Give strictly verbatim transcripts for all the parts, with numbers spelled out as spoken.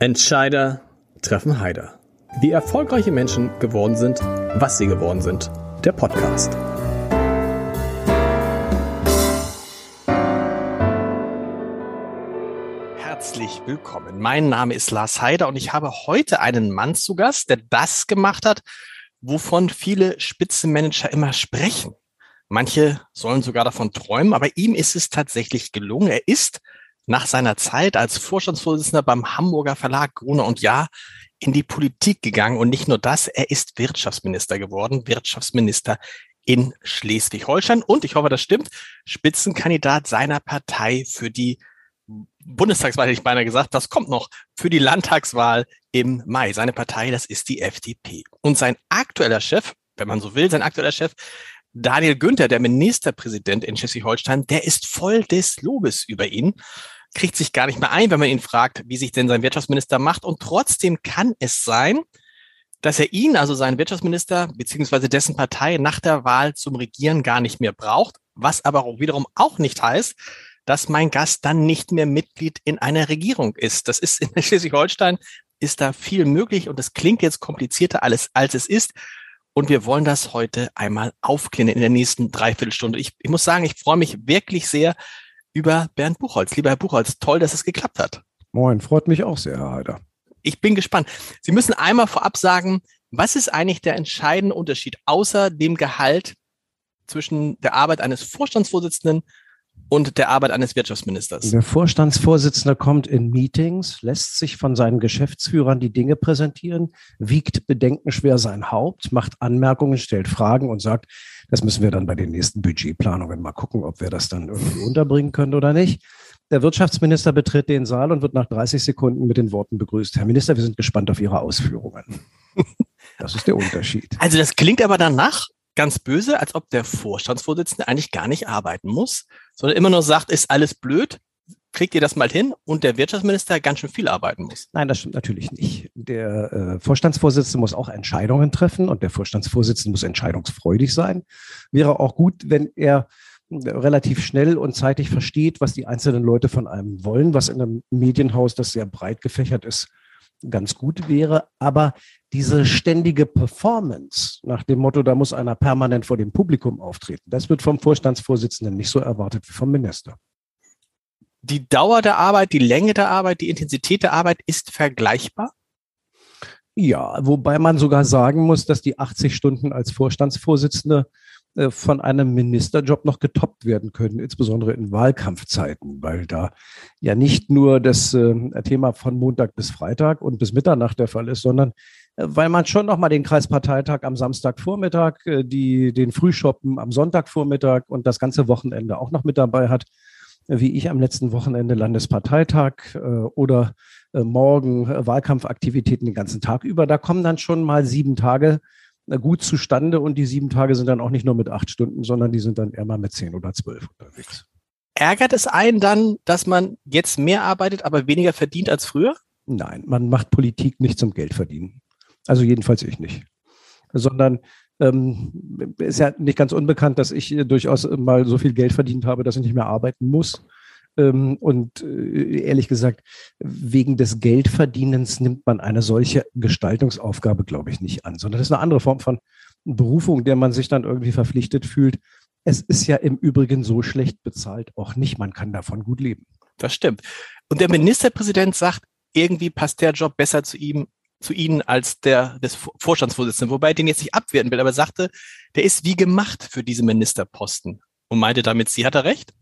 Entscheider treffen Haider. Wie erfolgreiche Menschen geworden sind, was sie geworden sind. Der Podcast. Herzlich willkommen. Mein Name ist Lars Haider und ich habe heute einen Mann zu Gast, der das gemacht hat, wovon viele Spitzenmanager immer sprechen. Manche sollen sogar davon träumen, aber ihm ist es tatsächlich gelungen. Er ist nach seiner Zeit als Vorstandsvorsitzender beim Hamburger Verlag Gruner und Jahr in die Politik gegangen. Und nicht nur das, er ist Wirtschaftsminister geworden, Wirtschaftsminister in Schleswig-Holstein. Und ich hoffe, das stimmt, Spitzenkandidat seiner Partei für die Bundestagswahl, hätte ich beinahe gesagt, das kommt noch, für die Landtagswahl im Mai. Seine Partei, das ist die F D P. Und sein aktueller Chef, wenn man so will, sein aktueller Chef, Daniel Günther, der Ministerpräsident in Schleswig-Holstein, der ist voll des Lobes über ihn. Kriegt sich gar nicht mehr ein, wenn man ihn fragt, wie sich denn sein Wirtschaftsminister macht. Und trotzdem kann es sein, dass er ihn, also seinen Wirtschaftsminister bzw. dessen Partei, nach der Wahl zum Regieren gar nicht mehr braucht. Was aber wiederum auch nicht heißt, dass mein Gast dann nicht mehr Mitglied in einer Regierung ist. Das ist in Schleswig-Holstein, ist da viel möglich und das klingt jetzt komplizierter alles, als es ist. Und wir wollen das heute einmal aufklären in der nächsten Dreiviertelstunde. Ich, ich muss sagen, ich freue mich wirklich sehr über Bernd Buchholz. Lieber Herr Buchholz, toll, dass es geklappt hat. Moin, freut mich auch sehr, Herr Haider. Ich bin gespannt. Sie müssen einmal vorab sagen, was ist eigentlich der entscheidende Unterschied außer dem Gehalt zwischen der Arbeit eines Vorstandsvorsitzenden und der Arbeit eines Wirtschaftsministers? Der Vorstandsvorsitzende kommt in Meetings, lässt sich von seinen Geschäftsführern die Dinge präsentieren, wiegt bedenkenschwer sein Haupt, macht Anmerkungen, stellt Fragen und sagt, das müssen wir dann bei den nächsten Budgetplanungen mal gucken, ob wir das dann irgendwie unterbringen können oder nicht. Der Wirtschaftsminister betritt den Saal und wird nach dreißig Sekunden mit den Worten begrüßt. Herr Minister, wir sind gespannt auf Ihre Ausführungen. Das ist der Unterschied. Also das klingt aber danach ganz böse, als ob der Vorstandsvorsitzende eigentlich gar nicht arbeiten muss, sondern immer nur sagt, ist alles blöd, kriegt ihr das mal hin, und der Wirtschaftsminister ganz schön viel arbeiten muss. Nein, das stimmt natürlich nicht. Der äh, Vorstandsvorsitzende muss auch Entscheidungen treffen und der Vorstandsvorsitzende muss entscheidungsfreudig sein. Wäre auch gut, wenn er relativ schnell und zeitig versteht, was die einzelnen Leute von einem wollen, was in einem Medienhaus, das sehr breit gefächert ist, ganz gut wäre, aber diese ständige Performance nach dem Motto, da muss einer permanent vor dem Publikum auftreten, das wird vom Vorstandsvorsitzenden nicht so erwartet wie vom Minister. Die Dauer der Arbeit, die Länge der Arbeit, die Intensität der Arbeit ist vergleichbar? Ja, wobei man sogar sagen muss, dass die achtzig Stunden als Vorstandsvorsitzende von einem Ministerjob noch getoppt werden können, insbesondere in Wahlkampfzeiten, weil da ja nicht nur das äh, Thema von Montag bis Freitag und bis Mitternacht der Fall ist, sondern äh, weil man schon nochmal den Kreisparteitag am Samstagvormittag, äh, die, den Frühschoppen am Sonntagvormittag und das ganze Wochenende auch noch mit dabei hat, äh, wie ich am letzten Wochenende Landesparteitag äh, oder äh, morgen äh, Wahlkampfaktivitäten den ganzen Tag über. Da kommen dann schon mal sieben Tage gut zustande und die sieben Tage sind dann auch nicht nur mit acht Stunden, sondern die sind dann eher mal mit zehn oder zwölf unterwegs. Ärgert es einen dann, dass man jetzt mehr arbeitet, aber weniger verdient als früher? Nein, man macht Politik nicht zum Geld verdienen. Also jedenfalls ich nicht. Sondern ähm, ist ja nicht ganz unbekannt, dass ich durchaus mal so viel Geld verdient habe, dass ich nicht mehr arbeiten muss. Und ehrlich gesagt, wegen des Geldverdienens nimmt man eine solche Gestaltungsaufgabe, glaube ich, nicht an, sondern das ist eine andere Form von Berufung, der man sich dann irgendwie verpflichtet fühlt. Es ist ja im Übrigen so schlecht bezahlt auch nicht. Man kann davon gut leben. Das stimmt. Und der Ministerpräsident sagt, irgendwie passt der Job besser zu ihm, zu Ihnen als der des Vorstandsvorsitzenden, wobei ich den jetzt nicht abwerten will, aber sagte, der ist wie gemacht für diese Ministerposten und meinte damit, sie hat er recht.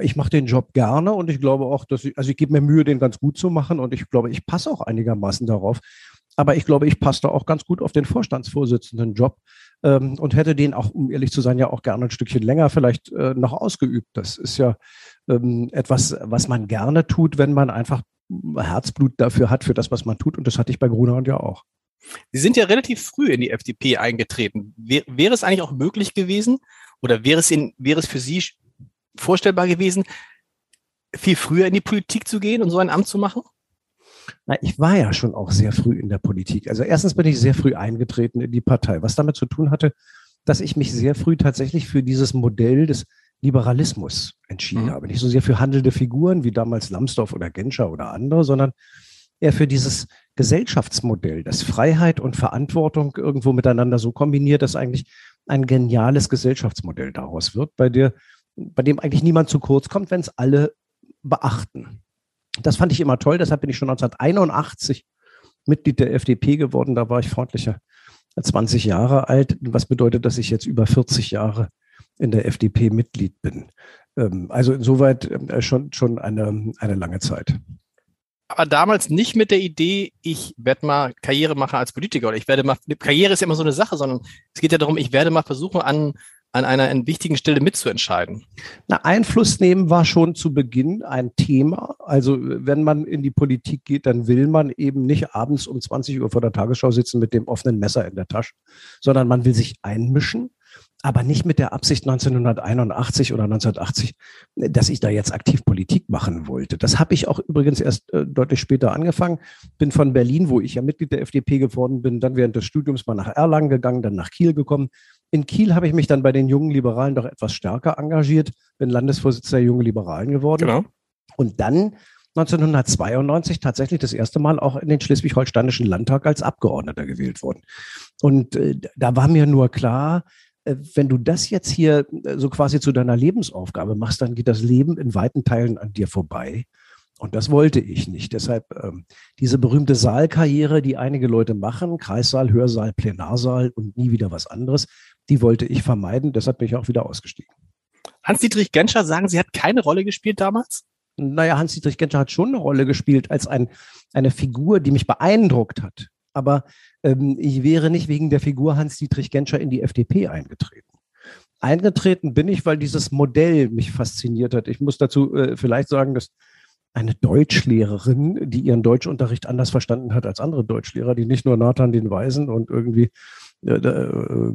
Ich mache den Job gerne und ich glaube auch, dass ich, also ich gebe mir Mühe, den ganz gut zu machen und ich glaube, ich passe auch einigermaßen darauf. Aber ich glaube, ich passe da auch ganz gut auf den Vorstandsvorsitzenden-Job ähm, und hätte den auch, um ehrlich zu sein, ja auch gerne ein Stückchen länger vielleicht äh, noch ausgeübt. Das ist ja ähm, etwas, was man gerne tut, wenn man einfach Herzblut dafür hat, für das, was man tut. Und das hatte ich bei Gruner und ja auch. Sie sind ja relativ früh in die F D P eingetreten. Wäre, wäre es eigentlich auch möglich gewesen oder wäre es, in, wäre es für Sie vorstellbar gewesen, viel früher in die Politik zu gehen und so ein Amt zu machen? Na, ich war ja schon auch sehr früh in der Politik. Also erstens bin ich sehr früh eingetreten in die Partei, was damit zu tun hatte, dass ich mich sehr früh tatsächlich für dieses Modell des Liberalismus entschieden mhm. habe. Nicht so sehr für handelnde Figuren wie damals Lambsdorff oder Genscher oder andere, sondern er für dieses Gesellschaftsmodell, dass Freiheit und Verantwortung irgendwo miteinander so kombiniert, dass eigentlich ein geniales Gesellschaftsmodell daraus wird, bei der, bei dem eigentlich niemand zu kurz kommt, wenn es alle beachten. Das fand ich immer toll, deshalb bin ich schon neunzehnhunderteinundachtzig Mitglied der F D P geworden, da war ich freundlicher zwanzig Jahre alt, was bedeutet, dass ich jetzt über vierzig Jahre in der F D P Mitglied bin. Also insoweit schon, schon eine, eine lange Zeit. Aber damals nicht mit der Idee, ich werde mal Karriere machen als Politiker oder ich werde mal, Karriere ist ja immer so eine Sache, sondern es geht ja darum, ich werde mal versuchen, an, an einer an wichtigen Stelle mitzuentscheiden. Na, Einfluss nehmen war schon zu Beginn ein Thema. Also wenn man in die Politik geht, dann will man eben nicht abends um zwanzig Uhr vor der Tagesschau sitzen mit dem offenen Messer in der Tasche, sondern man will sich einmischen. Aber nicht mit der Absicht neunzehnhunderteinundachtzig oder neunzehnhundertachtzig, dass ich da jetzt aktiv Politik machen wollte. Das habe ich auch übrigens erst äh, deutlich später angefangen. Bin von Berlin, wo ich ja Mitglied der F D P geworden bin, dann während des Studiums mal nach Erlangen gegangen, dann nach Kiel gekommen. In Kiel habe ich mich dann bei den jungen Liberalen doch etwas stärker engagiert, bin Landesvorsitzender der jungen Liberalen geworden. Genau. Und dann neunzehnhundertzweiundneunzig tatsächlich das erste Mal auch in den Schleswig-Holsteinischen Landtag als Abgeordneter gewählt worden. Und äh, da war mir nur klar, wenn du das jetzt hier so quasi zu deiner Lebensaufgabe machst, dann geht das Leben in weiten Teilen an dir vorbei. Und das wollte ich nicht. Deshalb ähm, diese berühmte Saalkarriere, die einige Leute machen, Kreissaal, Hörsaal, Plenarsaal und nie wieder was anderes, die wollte ich vermeiden. Deshalb bin ich auch wieder ausgestiegen. Hans-Dietrich Genscher sagen, sie hat keine Rolle gespielt damals? Naja, Hans-Dietrich Genscher hat schon eine Rolle gespielt als ein, eine Figur, die mich beeindruckt hat. Aber ähm, ich wäre nicht wegen der Figur Hans-Dietrich Genscher in die F D P eingetreten. Eingetreten bin ich, weil dieses Modell mich fasziniert hat. Ich muss dazu äh, vielleicht sagen, dass eine Deutschlehrerin, die ihren Deutschunterricht anders verstanden hat als andere Deutschlehrer, die nicht nur Nathan den Weisen und irgendwie äh,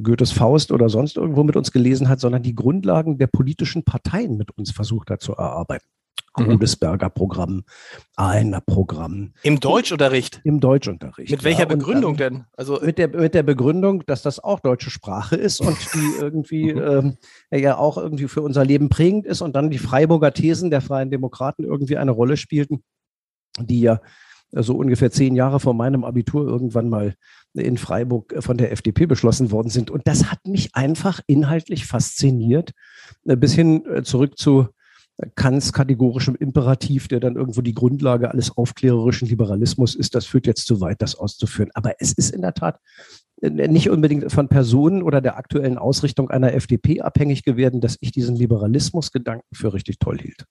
Goethes Faust oder sonst irgendwo mit uns gelesen hat, sondern die Grundlagen der politischen Parteien mit uns versucht hat zu erarbeiten. Godesberger Programm, Ahlener Programm. Im Deutschunterricht? Im Deutschunterricht. Mit welcher ja. Begründung und, ähm, denn? Also mit der, mit der Begründung, dass das auch deutsche Sprache ist und die irgendwie ähm, ja auch irgendwie für unser Leben prägend ist und dann die Freiburger Thesen der Freien Demokraten irgendwie eine Rolle spielten, die ja so ungefähr zehn Jahre vor meinem Abitur irgendwann mal in Freiburg von der F D P beschlossen worden sind. Und das hat mich einfach inhaltlich fasziniert, bis hin zurück zu Kants kategorischem Imperativ, der dann irgendwo die Grundlage alles aufklärerischen Liberalismus ist, das führt jetzt zu weit, das auszuführen. Aber es ist in der Tat nicht unbedingt von Personen oder der aktuellen Ausrichtung einer F D P abhängig geworden, dass ich diesen Liberalismusgedanken für richtig toll hielt.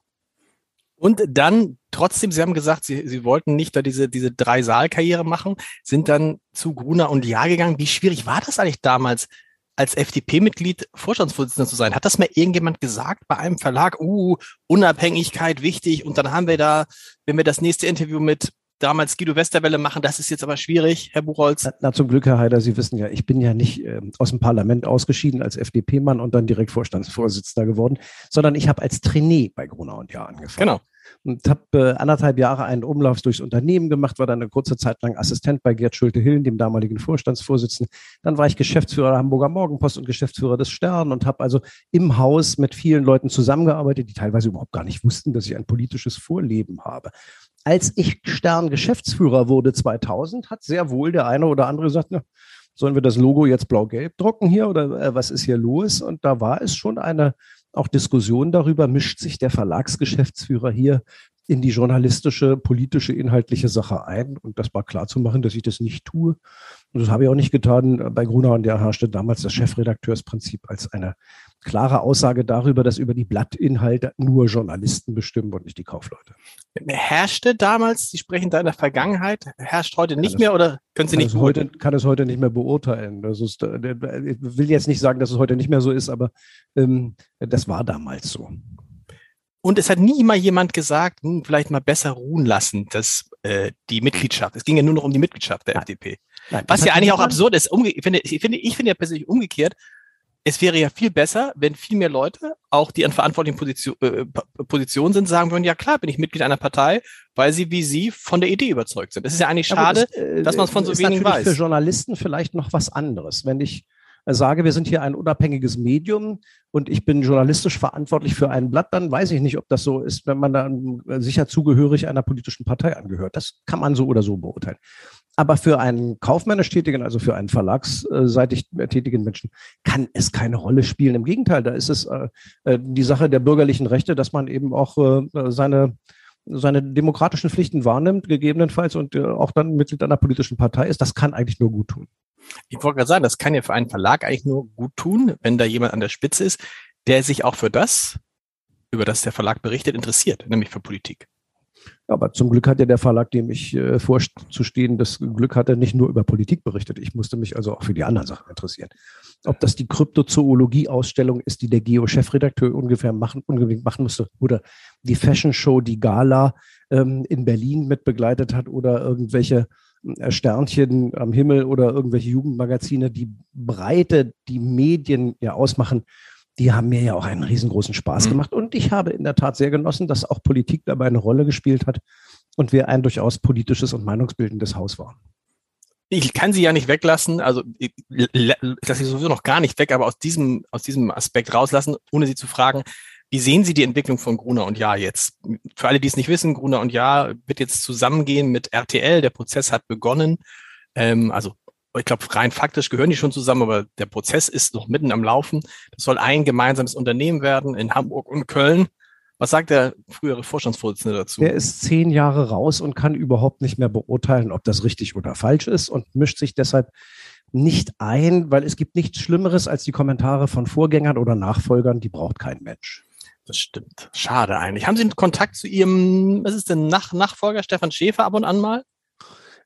Und dann trotzdem, Sie haben gesagt, Sie, Sie wollten nicht da diese, diese Drei-Saal-Karriere machen, sind dann zu Gruner und Jahr gegangen. Wie schwierig war das eigentlich damals, als F D P-Mitglied Vorstandsvorsitzender zu sein? Hat das mal irgendjemand gesagt bei einem Verlag? Uh, Unabhängigkeit wichtig. Und dann haben wir da, wenn wir das nächste Interview mit damals Guido Westerwelle machen, das ist jetzt aber schwierig, Herr Buchholz. Na, na zum Glück, Herr Haider, Sie wissen ja, ich bin ja nicht äh, aus dem Parlament ausgeschieden als F D P-Mann und dann direkt Vorstandsvorsitzender geworden, sondern ich habe als Trainee bei Gruner und Jahr angefangen. Genau. Und habe äh, anderthalb Jahre einen Umlauf durchs Unternehmen gemacht, war dann eine kurze Zeit lang Assistent bei Gerd Schulte-Hillen, dem damaligen Vorstandsvorsitzenden. Dann war ich Geschäftsführer der Hamburger Morgenpost und Geschäftsführer des Stern und habe also im Haus mit vielen Leuten zusammengearbeitet, die teilweise überhaupt gar nicht wussten, dass ich ein politisches Vorleben habe. Als ich Stern-Geschäftsführer wurde zweitausend, hat sehr wohl der eine oder andere gesagt, na, sollen wir das Logo jetzt blau-gelb drucken hier oder äh, was ist hier los? Und da war es schon eine auch Diskussion darüber, mischt sich der Verlagsgeschäftsführer hier in die journalistische, politische, inhaltliche Sache ein. Und das war klar zu machen, dass ich das nicht tue. Und das habe ich auch nicht getan. Bei Gruner und Jahr herrschte damals das Chefredakteursprinzip als eine klare Aussage darüber, dass über die Blattinhalte nur Journalisten bestimmen und nicht die Kaufleute. Herrschte damals, Sie sprechen da in der Vergangenheit, herrscht heute nicht kann mehr es, oder können Sie nicht heute? Kann es heute nicht mehr beurteilen. Das ist, ich will jetzt nicht sagen, dass es heute nicht mehr so ist, aber ähm, das war damals so. Und es hat nie mal jemand gesagt, hm, vielleicht mal besser ruhen lassen, dass äh, die Mitgliedschaft. Es ging ja nur noch um die Mitgliedschaft der Nein. F D P. Nein, was ja eigentlich auch absurd ist. Umge- ich finde, ich finde, ich finde ja persönlich umgekehrt, es wäre ja viel besser, wenn viel mehr Leute, auch die an verantwortlichen Position, äh, Positionen sind, sagen würden, ja klar, bin ich Mitglied einer Partei, weil sie wie Sie von der Idee überzeugt sind. Es ist ja eigentlich schade, das, äh, dass man es von so wenigen weiß. Für Journalisten vielleicht noch was anderes. Wenn ich sage, wir sind hier ein unabhängiges Medium und ich bin journalistisch verantwortlich für ein Blatt, dann weiß ich nicht, ob das so ist, wenn man dann sicher zugehörig einer politischen Partei angehört. Das kann man so oder so beurteilen. Aber für einen kaufmännisch tätigen, also für einen verlagsseitig tätigen Menschen, kann es keine Rolle spielen. Im Gegenteil, da ist es äh, die Sache der bürgerlichen Rechte, dass man eben auch äh, seine, seine demokratischen Pflichten wahrnimmt, gegebenenfalls, und äh, auch dann Mitglied einer politischen Partei ist. Das kann eigentlich nur gut tun. Ich wollte gerade sagen, das kann ja für einen Verlag eigentlich nur gut tun, wenn da jemand an der Spitze ist, der sich auch für das, über das der Verlag berichtet, interessiert, nämlich für Politik. Ja, aber zum Glück hat ja der Verlag, dem ich äh, vorzustehen, das Glück hatte, nicht nur über Politik berichtet. Ich musste mich also auch für die anderen Sachen interessieren. Ob das die Kryptozoologie-Ausstellung ist, die der Geo-Chefredakteur ungefähr machen, unbedingt machen musste, oder die Fashion-Show, die Gala ähm, in Berlin mit begleitet hat, oder irgendwelche äh, Sternchen am Himmel oder irgendwelche Jugendmagazine, die Breite, die Medien ja ausmachen, die haben mir ja auch einen riesengroßen Spaß gemacht. Und ich habe in der Tat sehr genossen, dass auch Politik dabei eine Rolle gespielt hat und wir ein durchaus politisches und meinungsbildendes Haus waren. Ich kann sie ja nicht weglassen, also ich lasse sie sowieso noch gar nicht weg, aber aus diesem, aus diesem Aspekt rauslassen, ohne Sie zu fragen, wie sehen Sie die Entwicklung von Gruner und Jahr jetzt? Für alle, die es nicht wissen, Gruner und Jahr wird jetzt zusammengehen mit R T L. Der Prozess hat begonnen, ähm, also ich glaube, rein faktisch gehören die schon zusammen, aber der Prozess ist noch mitten am Laufen. Das soll ein gemeinsames Unternehmen werden in Hamburg und Köln. Was sagt der frühere Vorstandsvorsitzende dazu? Der ist zehn Jahre raus und kann überhaupt nicht mehr beurteilen, ob das richtig oder falsch ist, und mischt sich deshalb nicht ein, weil es gibt nichts Schlimmeres als die Kommentare von Vorgängern oder Nachfolgern, die braucht kein Mensch. Das stimmt. Schade eigentlich. Haben Sie einen Kontakt zu Ihrem, was ist denn, Nach- Nachfolger Stefan Schäfer ab und an mal?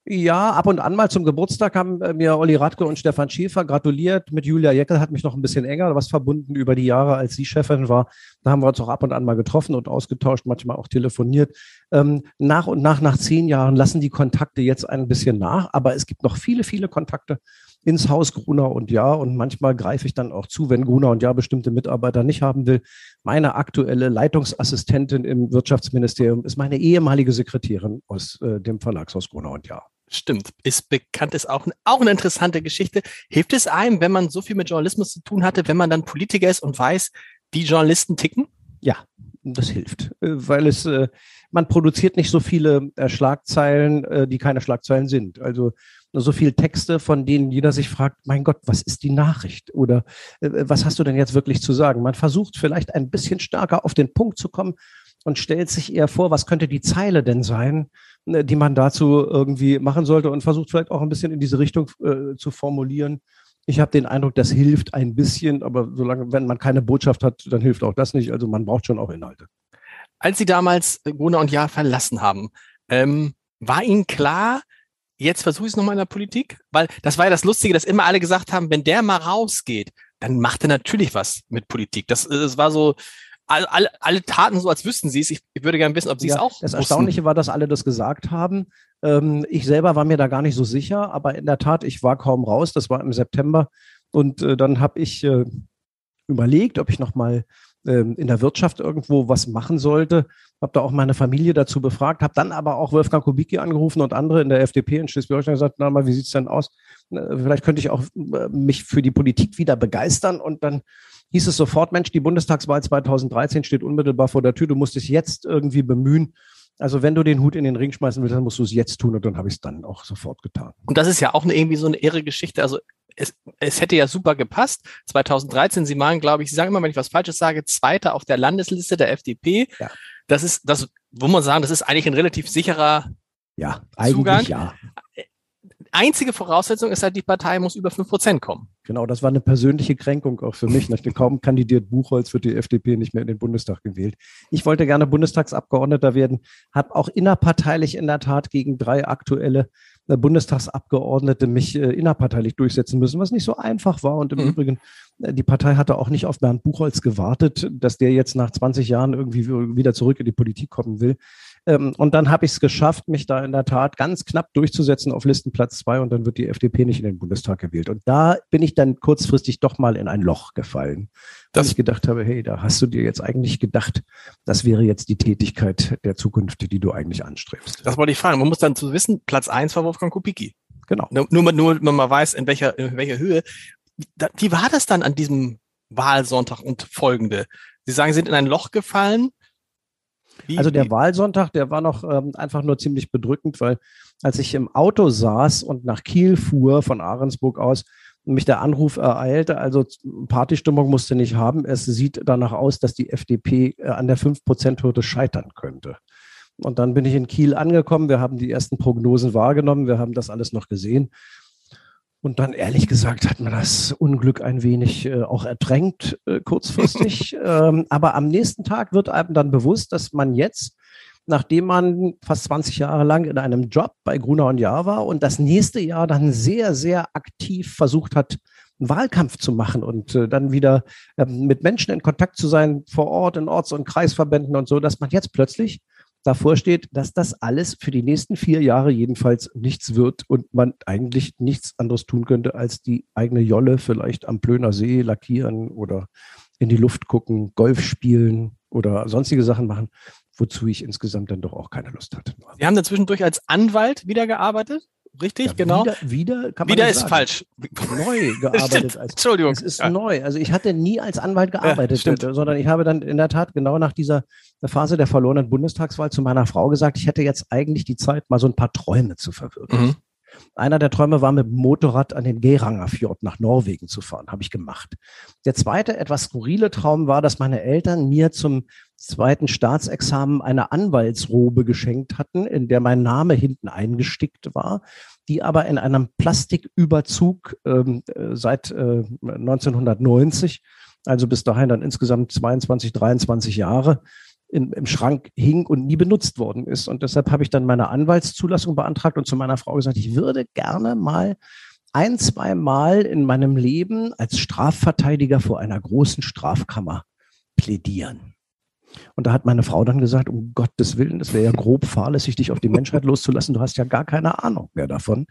Ja, ab und an mal zum Geburtstag haben mir Olli Radke und Stefan Schäfer gratuliert. Mit Julia Jäckel hat mich noch ein bisschen enger was verbunden über die Jahre, als sie Chefin war. Da haben wir uns auch ab und an mal getroffen und ausgetauscht, manchmal auch telefoniert. Ähm, nach und nach, nach zehn Jahren, lassen die Kontakte jetzt ein bisschen nach. Aber es gibt noch viele, viele Kontakte ins Haus Gruner und Jahr. Und manchmal greife ich dann auch zu, wenn Gruner und Jahr bestimmte Mitarbeiter nicht haben will. Meine aktuelle Leitungsassistentin im Wirtschaftsministerium ist meine ehemalige Sekretärin aus äh, dem Verlagshaus Gruner und Jahr. Stimmt, ist bekannt, ist auch, auch eine interessante Geschichte. Hilft es einem, wenn man so viel mit Journalismus zu tun hatte, wenn man dann Politiker ist und weiß, wie Journalisten ticken? Ja, das hilft, weil es man produziert nicht so viele Schlagzeilen, die keine Schlagzeilen sind. Also so viele Texte, von denen jeder sich fragt, mein Gott, was ist die Nachricht? Oder was hast du denn jetzt wirklich zu sagen? Man versucht vielleicht ein bisschen stärker auf den Punkt zu kommen und stellt sich eher vor, was könnte die Zeile denn sein, die man dazu irgendwie machen sollte, und versucht vielleicht auch ein bisschen in diese Richtung äh, zu formulieren. Ich habe den Eindruck, das hilft ein bisschen, aber solange, wenn man keine Botschaft hat, dann hilft auch das nicht. Also man braucht schon auch Inhalte. Als Sie damals Gruner und Jahr verlassen haben, ähm, war Ihnen klar, jetzt versuche ich es nochmal in der Politik? Weil das war ja das Lustige, dass immer alle gesagt haben, wenn der mal rausgeht, dann macht er natürlich was mit Politik. Das, das war so... Alle, alle taten so, als wüssten sie es. Ich würde gerne wissen, ob sie es ja auch wussten. Das Erstaunliche war, dass alle das gesagt haben. Ähm, ich selber war mir da gar nicht so sicher, aber in der Tat, ich war kaum raus. Das war im September. Und äh, dann habe ich äh, überlegt, ob ich nochmal äh, in der Wirtschaft irgendwo was machen sollte. Habe da auch meine Familie dazu befragt, habe dann aber auch Wolfgang Kubicki angerufen und andere in der F D P in Schleswig-Holstein gesagt, na mal, wie sieht es denn aus? Vielleicht könnte ich auch äh, mich für die Politik wieder begeistern. Und dann hieß es sofort, Mensch, die Bundestagswahl zweitausenddreizehn steht unmittelbar vor der Tür, du musst dich jetzt irgendwie bemühen. Also wenn du den Hut in den Ring schmeißen willst, dann musst du es jetzt tun, und dann habe ich es dann auch sofort getan. Und das ist ja auch eine, irgendwie so eine irre Geschichte, also es, es hätte ja super gepasst. zweitausenddreizehn, Sie waren, glaube ich, Sie sagen immer, wenn ich was Falsches sage, Zweiter auf der Landesliste der F D P. Ja. Das ist, das wo man sagen, das ist eigentlich ein relativ sicherer ja, eigentlich Zugang. Ja. Einzige Voraussetzung ist halt, die Partei muss über fünf Prozent kommen. Genau, das war eine persönliche Kränkung auch für mich. Nachdem kaum kandidiert Buchholz wird die F D P nicht mehr in den Bundestag gewählt. Ich wollte gerne Bundestagsabgeordneter werden, habe auch innerparteilich in der Tat gegen drei aktuelle Bundestagsabgeordnete mich äh, innerparteilich durchsetzen müssen, was nicht so einfach war. Und im mhm. Übrigen, die Partei hatte auch nicht auf Bernd Buchholz gewartet, dass der jetzt nach zwanzig Jahren irgendwie wieder zurück in die Politik kommen will. Ähm, und dann habe ich es geschafft, mich da in der Tat ganz knapp durchzusetzen auf Listenplatz zwei, und dann wird die F D P nicht in den Bundestag gewählt. Und da bin ich dann kurzfristig doch mal in ein Loch gefallen, dass ich gedacht habe, hey, da hast du dir jetzt eigentlich gedacht, das wäre jetzt die Tätigkeit der Zukunft, die du eigentlich anstrebst. Das wollte ich fragen. Man muss dann zu wissen, Platz eins war Wolfgang Kubicki. Genau. Nur, nur, nur man weiß, in welcher, in welcher Höhe. wie war das dann an diesem Wahlsonntag und folgende? Sie sagen, Sie sind in ein Loch gefallen. Wie, also der wie? Wahlsonntag, der war noch ähm, einfach nur ziemlich bedrückend, weil als ich im Auto saß und nach Kiel fuhr von Ahrensburg aus, mich der Anruf ereilte, also Partystimmung musste nicht haben. Es sieht danach aus, dass die F D P an der fünf Prozent Hürde scheitern könnte. Und dann bin ich in Kiel angekommen. Wir haben die ersten Prognosen wahrgenommen. Wir haben das alles noch gesehen. Und dann, ehrlich gesagt, hat man das Unglück ein wenig äh, auch ertränkt, äh, kurzfristig. ähm, aber am nächsten Tag wird einem dann bewusst, dass man jetzt, nachdem man fast zwanzig Jahre lang in einem Job bei Gruner und Jahr war und das nächste Jahr dann sehr, sehr aktiv versucht hat, einen Wahlkampf zu machen und äh, dann wieder äh, mit Menschen in Kontakt zu sein, vor Ort, in Orts- und Kreisverbänden und so, dass man jetzt plötzlich davor steht, dass das alles für die nächsten vier Jahre jedenfalls nichts wird und man eigentlich nichts anderes tun könnte, als die eigene Jolle vielleicht am Plöner See lackieren oder in die Luft gucken, Golf spielen oder sonstige Sachen machen, wozu ich insgesamt dann doch auch keine Lust hatte. Sie haben da zwischendurch als Anwalt wieder gearbeitet? Richtig, ja, genau. Wieder, wieder, kann man wieder ist sagen. Falsch. Neu gearbeitet. Als, Entschuldigung. Es ist ja. neu. Also ich hatte nie als Anwalt gearbeitet, ja, sondern ich habe dann in der Tat genau nach dieser Phase der verlorenen Bundestagswahl zu meiner Frau gesagt, ich hätte jetzt eigentlich die Zeit, mal so ein paar Träume zu verwirklichen. Mhm. Einer der Träume war, mit dem Motorrad an den Geranger Fjord nach Norwegen zu fahren. Habe ich gemacht. Der zweite, etwas skurrile Traum war, dass meine Eltern mir zum zweiten Staatsexamen eine Anwaltsrobe geschenkt hatten, in der mein Name hinten eingestickt war, die aber in einem Plastiküberzug ähm, seit äh, neunzehnhundertneunzig, also bis dahin dann insgesamt zweiundzwanzig, dreiundzwanzig Jahre, in, im Schrank hing und nie benutzt worden ist. Und deshalb habe ich dann meine Anwaltszulassung beantragt und zu meiner Frau gesagt, ich würde gerne mal ein, zwei Mal in meinem Leben als Strafverteidiger vor einer großen Strafkammer plädieren. Und da hat meine Frau dann gesagt, um Gottes Willen, das wäre ja grob fahrlässig, dich auf die Menschheit loszulassen. Du hast ja gar keine Ahnung mehr davon.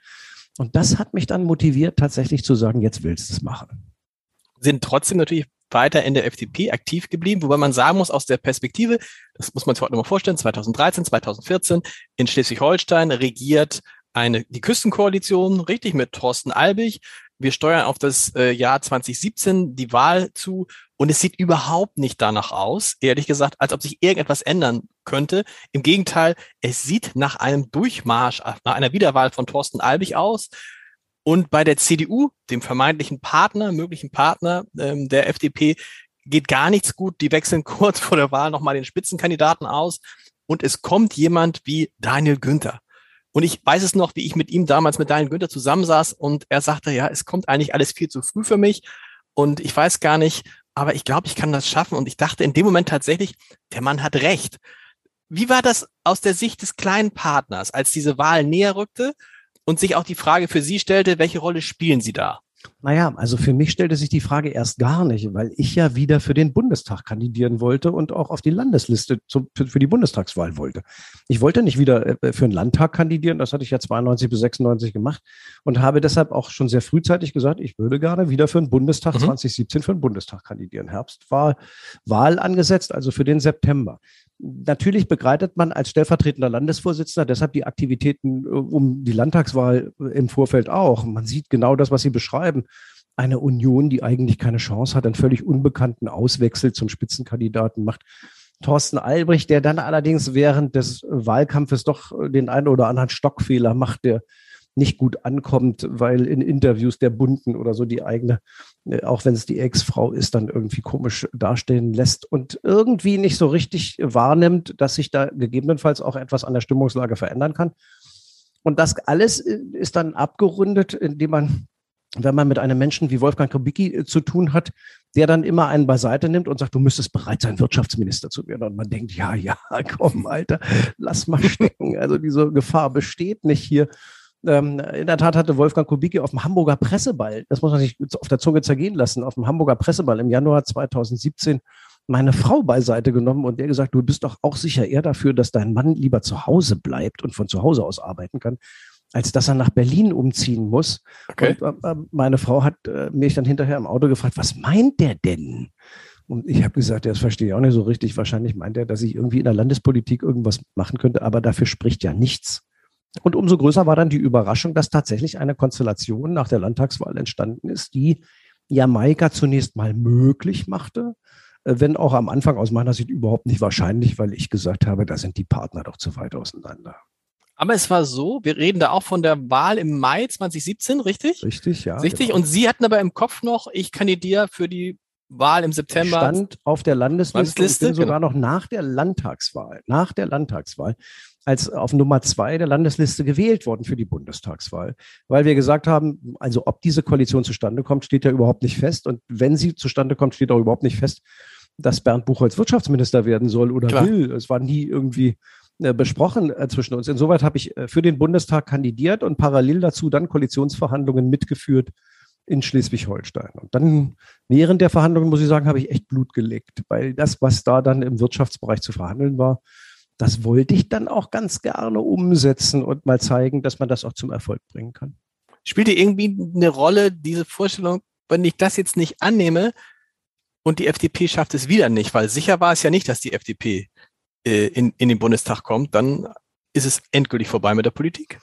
Und das hat mich dann motiviert, tatsächlich zu sagen, jetzt willst du es machen. Sind trotzdem natürlich weiter in der F D P aktiv geblieben, wobei man sagen muss, aus der Perspektive, das muss man sich heute nochmal vorstellen, zweitausenddreizehn, zweitausendvierzehn in Schleswig-Holstein regiert eine die Küstenkoalition, richtig, mit Thorsten Albig. Wir steuern auf das äh, Jahr zweitausendsiebzehn die Wahl zu und es sieht überhaupt nicht danach aus, ehrlich gesagt, als ob sich irgendetwas ändern könnte. Im Gegenteil, es sieht nach einem Durchmarsch, nach einer Wiederwahl von Thorsten Albig aus. Und bei der C D U, dem vermeintlichen Partner, möglichen Partner ähm, der F D P, geht gar nichts gut. Die wechseln kurz vor der Wahl nochmal den Spitzenkandidaten aus und es kommt jemand wie Daniel Günther. Und ich weiß es noch, wie ich mit ihm damals, mit Daniel Günther, zusammensaß und er sagte, ja, es kommt eigentlich alles viel zu früh für mich und ich weiß gar nicht, aber ich glaube, ich kann das schaffen. Und ich dachte in dem Moment tatsächlich, der Mann hat recht. Wie war das aus der Sicht des kleinen Partners, als diese Wahl näher rückte und sich auch die Frage für Sie stellte, welche Rolle spielen Sie da? Naja, also für mich stellte sich die Frage erst gar nicht, weil ich ja wieder für den Bundestag kandidieren wollte und auch auf die Landesliste zu, für die Bundestagswahl wollte. Ich wollte nicht wieder für den Landtag kandidieren, das hatte ich ja zweiundneunzig bis sechsundneunzig gemacht und habe deshalb auch schon sehr frühzeitig gesagt, ich würde gerne wieder für den Bundestag mhm. zweitausendsiebzehn für den Bundestag kandidieren. Herbst war Wahl angesetzt, also für den September. Natürlich begleitet man als stellvertretender Landesvorsitzender deshalb die Aktivitäten um die Landtagswahl im Vorfeld auch. Man sieht genau das, was Sie beschreiben. Eine Union, die eigentlich keine Chance hat, einen völlig unbekannten Auswechsel zum Spitzenkandidaten macht. Thorsten Albig, der dann allerdings während des Wahlkampfes doch den einen oder anderen Stockfehler macht, der nicht gut ankommt, weil in Interviews der Bunden oder so die eigene, auch wenn es die Ex-Frau ist, dann irgendwie komisch dastehen lässt und irgendwie nicht so richtig wahrnimmt, dass sich da gegebenenfalls auch etwas an der Stimmungslage verändern kann. Und das alles ist dann abgerundet, indem man, wenn man mit einem Menschen wie Wolfgang Kubicki zu tun hat, der dann immer einen beiseite nimmt und sagt, du müsstest bereit sein, Wirtschaftsminister zu werden. Und man denkt, ja, ja, komm, Alter, lass mal stecken. Also diese Gefahr besteht nicht hier. In der Tat hatte Wolfgang Kubicki auf dem Hamburger Presseball, das muss man sich auf der Zunge zergehen lassen, auf dem Hamburger Presseball im Januar zweitausendsiebzehn meine Frau beiseite genommen und der gesagt, du bist doch auch sicher eher dafür, dass dein Mann lieber zu Hause bleibt und von zu Hause aus arbeiten kann, als dass er nach Berlin umziehen muss. Okay. Und äh, meine Frau hat äh, mich dann hinterher im Auto gefragt, was meint der denn? Und ich habe gesagt, ja, das verstehe ich auch nicht so richtig. Wahrscheinlich meint er, dass ich irgendwie in der Landespolitik irgendwas machen könnte, aber dafür spricht ja nichts. Und umso größer war dann die Überraschung, dass tatsächlich eine Konstellation nach der Landtagswahl entstanden ist, die Jamaika zunächst mal möglich machte, wenn auch am Anfang aus meiner Sicht überhaupt nicht wahrscheinlich, weil ich gesagt habe, da sind die Partner doch zu weit auseinander. Aber es war so, wir reden da auch von der Wahl im Mai zwanzig siebzehn, richtig? Richtig, ja. Richtig, genau. Und Sie hatten aber im Kopf noch, ich kandidiere für die Wahl im September. Ich stand auf der Landesliste, Landesliste und bin sogar genau. noch nach der Landtagswahl, nach der Landtagswahl, als auf Nummer zwei der Landesliste gewählt worden für die Bundestagswahl. Weil wir gesagt haben, also ob diese Koalition zustande kommt, steht ja überhaupt nicht fest. Und wenn sie zustande kommt, steht auch überhaupt nicht fest, dass Bernd Buchholz Wirtschaftsminister werden soll oder Klar. will. Es war nie irgendwie äh, besprochen äh, zwischen uns. Insoweit habe ich äh, für den Bundestag kandidiert und parallel dazu dann Koalitionsverhandlungen mitgeführt in Schleswig-Holstein. Und dann während der Verhandlungen, muss ich sagen, habe ich echt Blut geleckt, weil das, was da dann im Wirtschaftsbereich zu verhandeln war, das wollte ich dann auch ganz gerne umsetzen und mal zeigen, dass man das auch zum Erfolg bringen kann. Spielt dir irgendwie eine Rolle, diese Vorstellung, wenn ich das jetzt nicht annehme und die F D P schafft es wieder nicht, weil sicher war es ja nicht, dass die F D P äh, in, in den Bundestag kommt, dann ist es endgültig vorbei mit der Politik?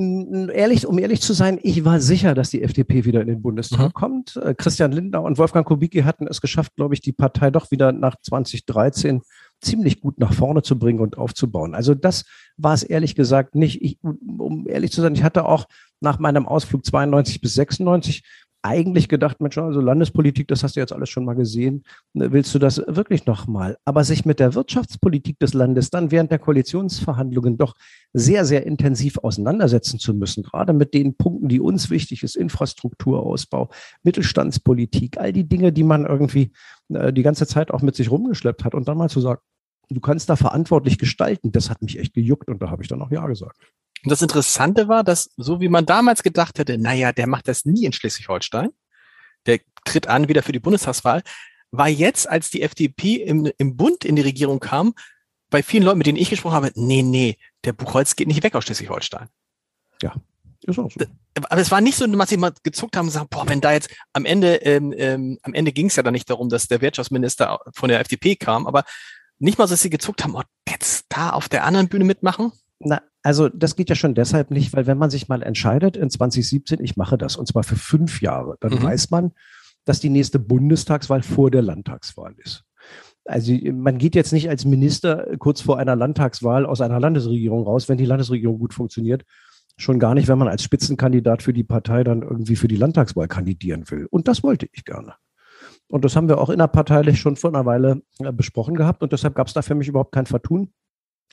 Ehrlich, um ehrlich zu sein, ich war sicher, dass die F D P wieder in den Bundestag mhm. kommt. Christian Lindner und Wolfgang Kubicki hatten es geschafft, glaube ich, die Partei doch wieder nach zwanzig dreizehn ziemlich gut nach vorne zu bringen und aufzubauen. Also das war es ehrlich gesagt nicht. Ich, um ehrlich zu sein, ich hatte auch nach meinem Ausflug zweiundneunzig bis sechsundneunzig eigentlich gedacht, Mensch, also Landespolitik, das hast du jetzt alles schon mal gesehen. Willst du das wirklich nochmal? Aber sich mit der Wirtschaftspolitik des Landes dann während der Koalitionsverhandlungen doch sehr, sehr intensiv auseinandersetzen zu müssen, gerade mit den Punkten, die uns wichtig ist, Infrastrukturausbau, Mittelstandspolitik, all die Dinge, die man irgendwie die ganze Zeit auch mit sich rumgeschleppt hat und dann mal zu sagen, du kannst da verantwortlich gestalten, das hat mich echt gejuckt und da habe ich dann auch Ja gesagt. Und das Interessante war, dass so wie man damals gedacht hätte, naja, der macht das nie in Schleswig-Holstein, der tritt an wieder für die Bundestagswahl, war jetzt, als die F D P im, im Bund in die Regierung kam, bei vielen Leuten, mit denen ich gesprochen habe, nee, nee, der Buchholz geht nicht weg aus Schleswig-Holstein. Ja, ist auch so. Aber es war nicht so, dass sie mal gezuckt haben und sagen, boah, wenn da jetzt, am Ende, ähm, ähm, am Ende ging es ja dann nicht darum, dass der Wirtschaftsminister von der F D P kam, aber nicht mal so, dass sie gezuckt haben, oh, jetzt da auf der anderen Bühne mitmachen? Na, also das geht ja schon deshalb nicht, weil wenn man sich mal entscheidet in zwanzig siebzehn, ich mache das und zwar für fünf Jahre, dann mhm. weiß man, dass die nächste Bundestagswahl vor der Landtagswahl ist. Also man geht jetzt nicht als Minister kurz vor einer Landtagswahl aus einer Landesregierung raus, wenn die Landesregierung gut funktioniert. Schon gar nicht, wenn man als Spitzenkandidat für die Partei dann irgendwie für die Landtagswahl kandidieren will. Und das wollte ich gerne. Und das haben wir auch innerparteilich schon vor einer Weile besprochen gehabt. Und deshalb gab es da für mich überhaupt kein Vertun.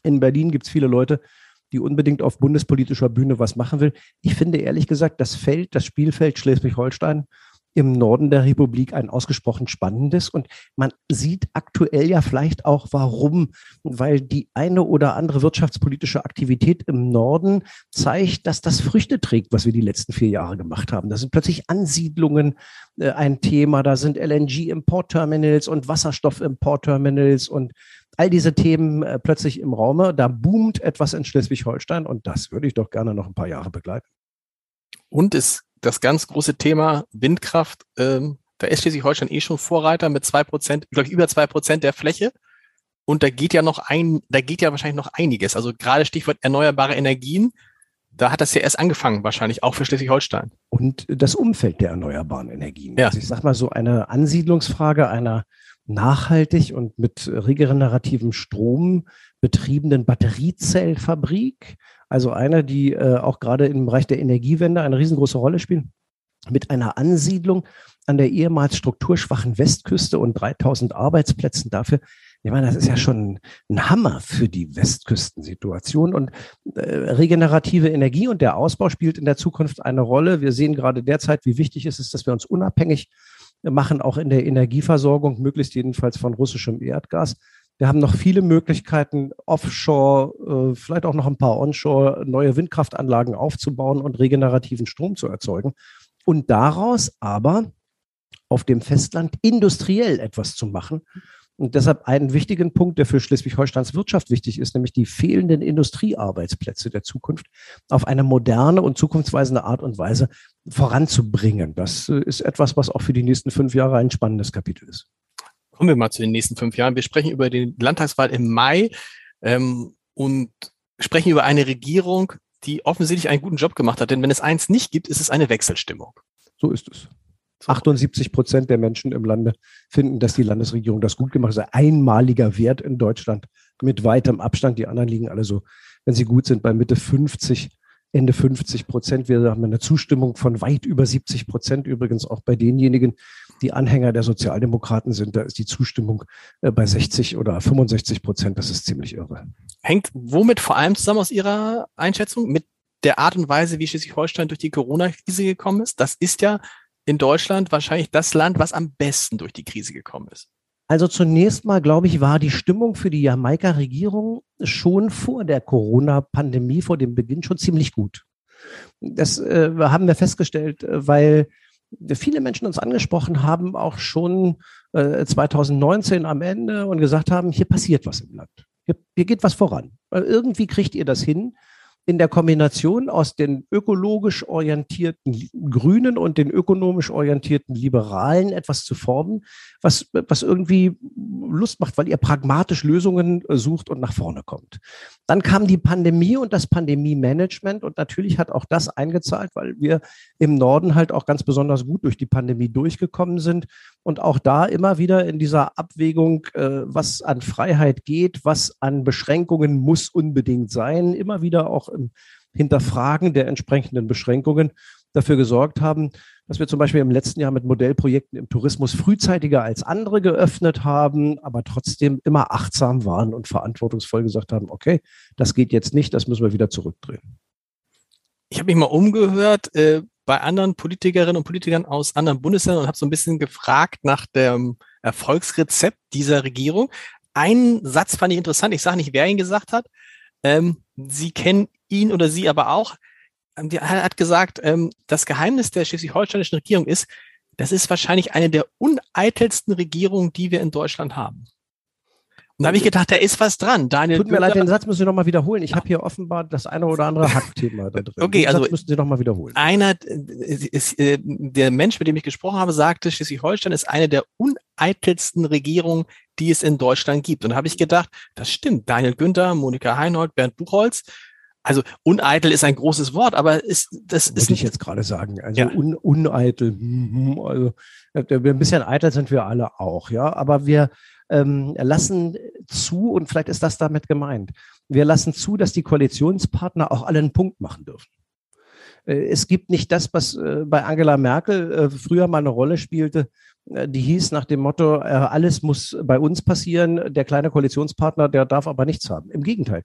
In Berlin gibt es viele Leute, die unbedingt auf bundespolitischer Bühne was machen will. Ich finde ehrlich gesagt, das Feld, das Spielfeld Schleswig-Holstein im Norden der Republik ein ausgesprochen spannendes. Und man sieht aktuell ja vielleicht auch, warum. Weil die eine oder andere wirtschaftspolitische Aktivität im Norden zeigt, dass das Früchte trägt, was wir die letzten vier Jahre gemacht haben. Da sind plötzlich Ansiedlungen äh, ein Thema, da sind L N G-Importterminals und Wasserstoff-Importterminals und all diese Themen äh, plötzlich im Raume. Da boomt etwas in Schleswig-Holstein und das würde ich doch gerne noch ein paar Jahre begleiten. Und es das ganz große Thema Windkraft, ähm, da ist Schleswig-Holstein eh schon Vorreiter mit zwei Prozent, glaube ich, über zwei Prozent der Fläche. Und da geht ja noch ein, da geht ja wahrscheinlich noch einiges. Also gerade Stichwort erneuerbare Energien, da hat das ja erst angefangen, wahrscheinlich auch für Schleswig-Holstein. Und das Umfeld der erneuerbaren Energien. Ja. Also ich sag mal, so eine Ansiedlungsfrage einer nachhaltig und mit regenerativen Strom betriebenen Batteriezellfabrik. Also eine, die äh, auch gerade im Bereich der Energiewende eine riesengroße Rolle spielen, mit einer Ansiedlung an der ehemals strukturschwachen Westküste und dreitausend Arbeitsplätzen dafür. Ich meine, das ist ja schon ein Hammer für die Westküstensituation. Und äh, regenerative Energie und der Ausbau spielt in der Zukunft eine Rolle. Wir sehen gerade derzeit, wie wichtig es ist, dass wir uns unabhängig machen, auch in der Energieversorgung, möglichst jedenfalls von russischem Erdgas. Wir haben noch viele Möglichkeiten, offshore, vielleicht auch noch ein paar onshore, neue Windkraftanlagen aufzubauen und regenerativen Strom zu erzeugen und daraus aber auf dem Festland industriell etwas zu machen. Und deshalb einen wichtigen Punkt, der für Schleswig-Holsteins Wirtschaft wichtig ist, nämlich die fehlenden Industriearbeitsplätze der Zukunft auf eine moderne und zukunftsweisende Art und Weise voranzubringen. Das ist etwas, was auch für die nächsten fünf Jahre ein spannendes Kapitel ist. Kommen wir mal zu den nächsten fünf Jahren. Wir sprechen über die Landtagswahl im Mai ähm, und sprechen über eine Regierung, die offensichtlich einen guten Job gemacht hat. Denn wenn es eins nicht gibt, ist es eine Wechselstimmung. So ist es. achtundsiebzig Prozent der Menschen im Lande finden, dass die Landesregierung das gut gemacht hat. Einmaliger Wert in Deutschland mit weitem Abstand. Die anderen liegen alle so, wenn sie gut sind, bei Mitte fünfzig, Ende fünfzig Prozent. Wir haben eine Zustimmung von weit über siebzig Prozent. Übrigens auch bei denjenigen, die Anhänger der Sozialdemokraten sind. Da ist die Zustimmung bei sechzig oder fünfundsechzig Prozent. Das ist ziemlich irre. Hängt womit vor allem zusammen aus Ihrer Einschätzung? Mit der Art und Weise, wie Schleswig-Holstein durch die Corona-Krise gekommen ist? Das ist ja in Deutschland wahrscheinlich das Land, was am besten durch die Krise gekommen ist. Also zunächst mal, glaube ich, war die Stimmung für die Jamaika-Regierung schon vor der Corona-Pandemie, vor dem Beginn, schon ziemlich gut. Das äh, haben wir festgestellt, weil viele Menschen uns angesprochen haben, auch schon äh, zwanzig neunzehn am Ende, und gesagt haben, hier passiert was im Land. Hier, hier geht was voran. Irgendwie kriegt ihr das hin. In der Kombination aus den ökologisch orientierten Grünen und den ökonomisch orientierten Liberalen etwas zu formen, was, was irgendwie Lust macht, weil ihr pragmatisch Lösungen sucht und nach vorne kommt. Dann kam die Pandemie und das Pandemie-Management, und natürlich hat auch das eingezahlt, weil wir im Norden halt auch ganz besonders gut durch die Pandemie durchgekommen sind und auch da immer wieder in dieser Abwägung, was an Freiheit geht, was an Beschränkungen muss unbedingt sein, immer wieder auch im Hinterfragen der entsprechenden Beschränkungen dafür gesorgt haben, dass wir zum Beispiel im letzten Jahr mit Modellprojekten im Tourismus frühzeitiger als andere geöffnet haben, aber trotzdem immer achtsam waren und verantwortungsvoll gesagt haben, okay, das geht jetzt nicht, das müssen wir wieder zurückdrehen. Ich habe mich mal umgehört äh, bei anderen Politikerinnen und Politikern aus anderen Bundesländern und habe so ein bisschen gefragt nach dem Erfolgsrezept dieser Regierung. Einen Satz fand ich interessant, ich sage nicht, wer ihn gesagt hat. Ähm, Sie kennen ihn oder sie aber auch. Er hat gesagt, ähm, das Geheimnis der schleswig-holsteinischen Regierung ist, das ist wahrscheinlich eine der uneitelsten Regierungen, die wir in Deutschland haben. Und da habe ich gedacht, da ist was dran. Daniel Tut mir Günther, leid, den Satz müssen Sie nochmal wiederholen. Ich habe hier offenbar das eine oder andere Hackthema da drin. Okay, den also Satz müssen Sie nochmal wiederholen. Einer, ist, äh, der Mensch, mit dem ich gesprochen habe, sagte, Schleswig-Holstein ist eine der uneitelsten Regierungen, die es in Deutschland gibt. Und da habe ich gedacht, das stimmt. Daniel Günther, Monika Heinold, Bernd Buchholz. Also uneitel ist ein großes Wort, aber ist, das ist... Würde ich jetzt gerade sagen. Also ja. un, uneitel. Mm, also, ein bisschen eitel sind wir alle auch, ja. Aber wir... Ähm, lassen zu, und vielleicht ist das damit gemeint, wir lassen zu, dass die Koalitionspartner auch alle einen Punkt machen dürfen. Äh, es gibt nicht das, was äh, bei Angela Merkel äh, früher mal eine Rolle spielte, äh, die hieß nach dem Motto, äh, alles muss bei uns passieren, der kleine Koalitionspartner, der darf aber nichts haben. Im Gegenteil.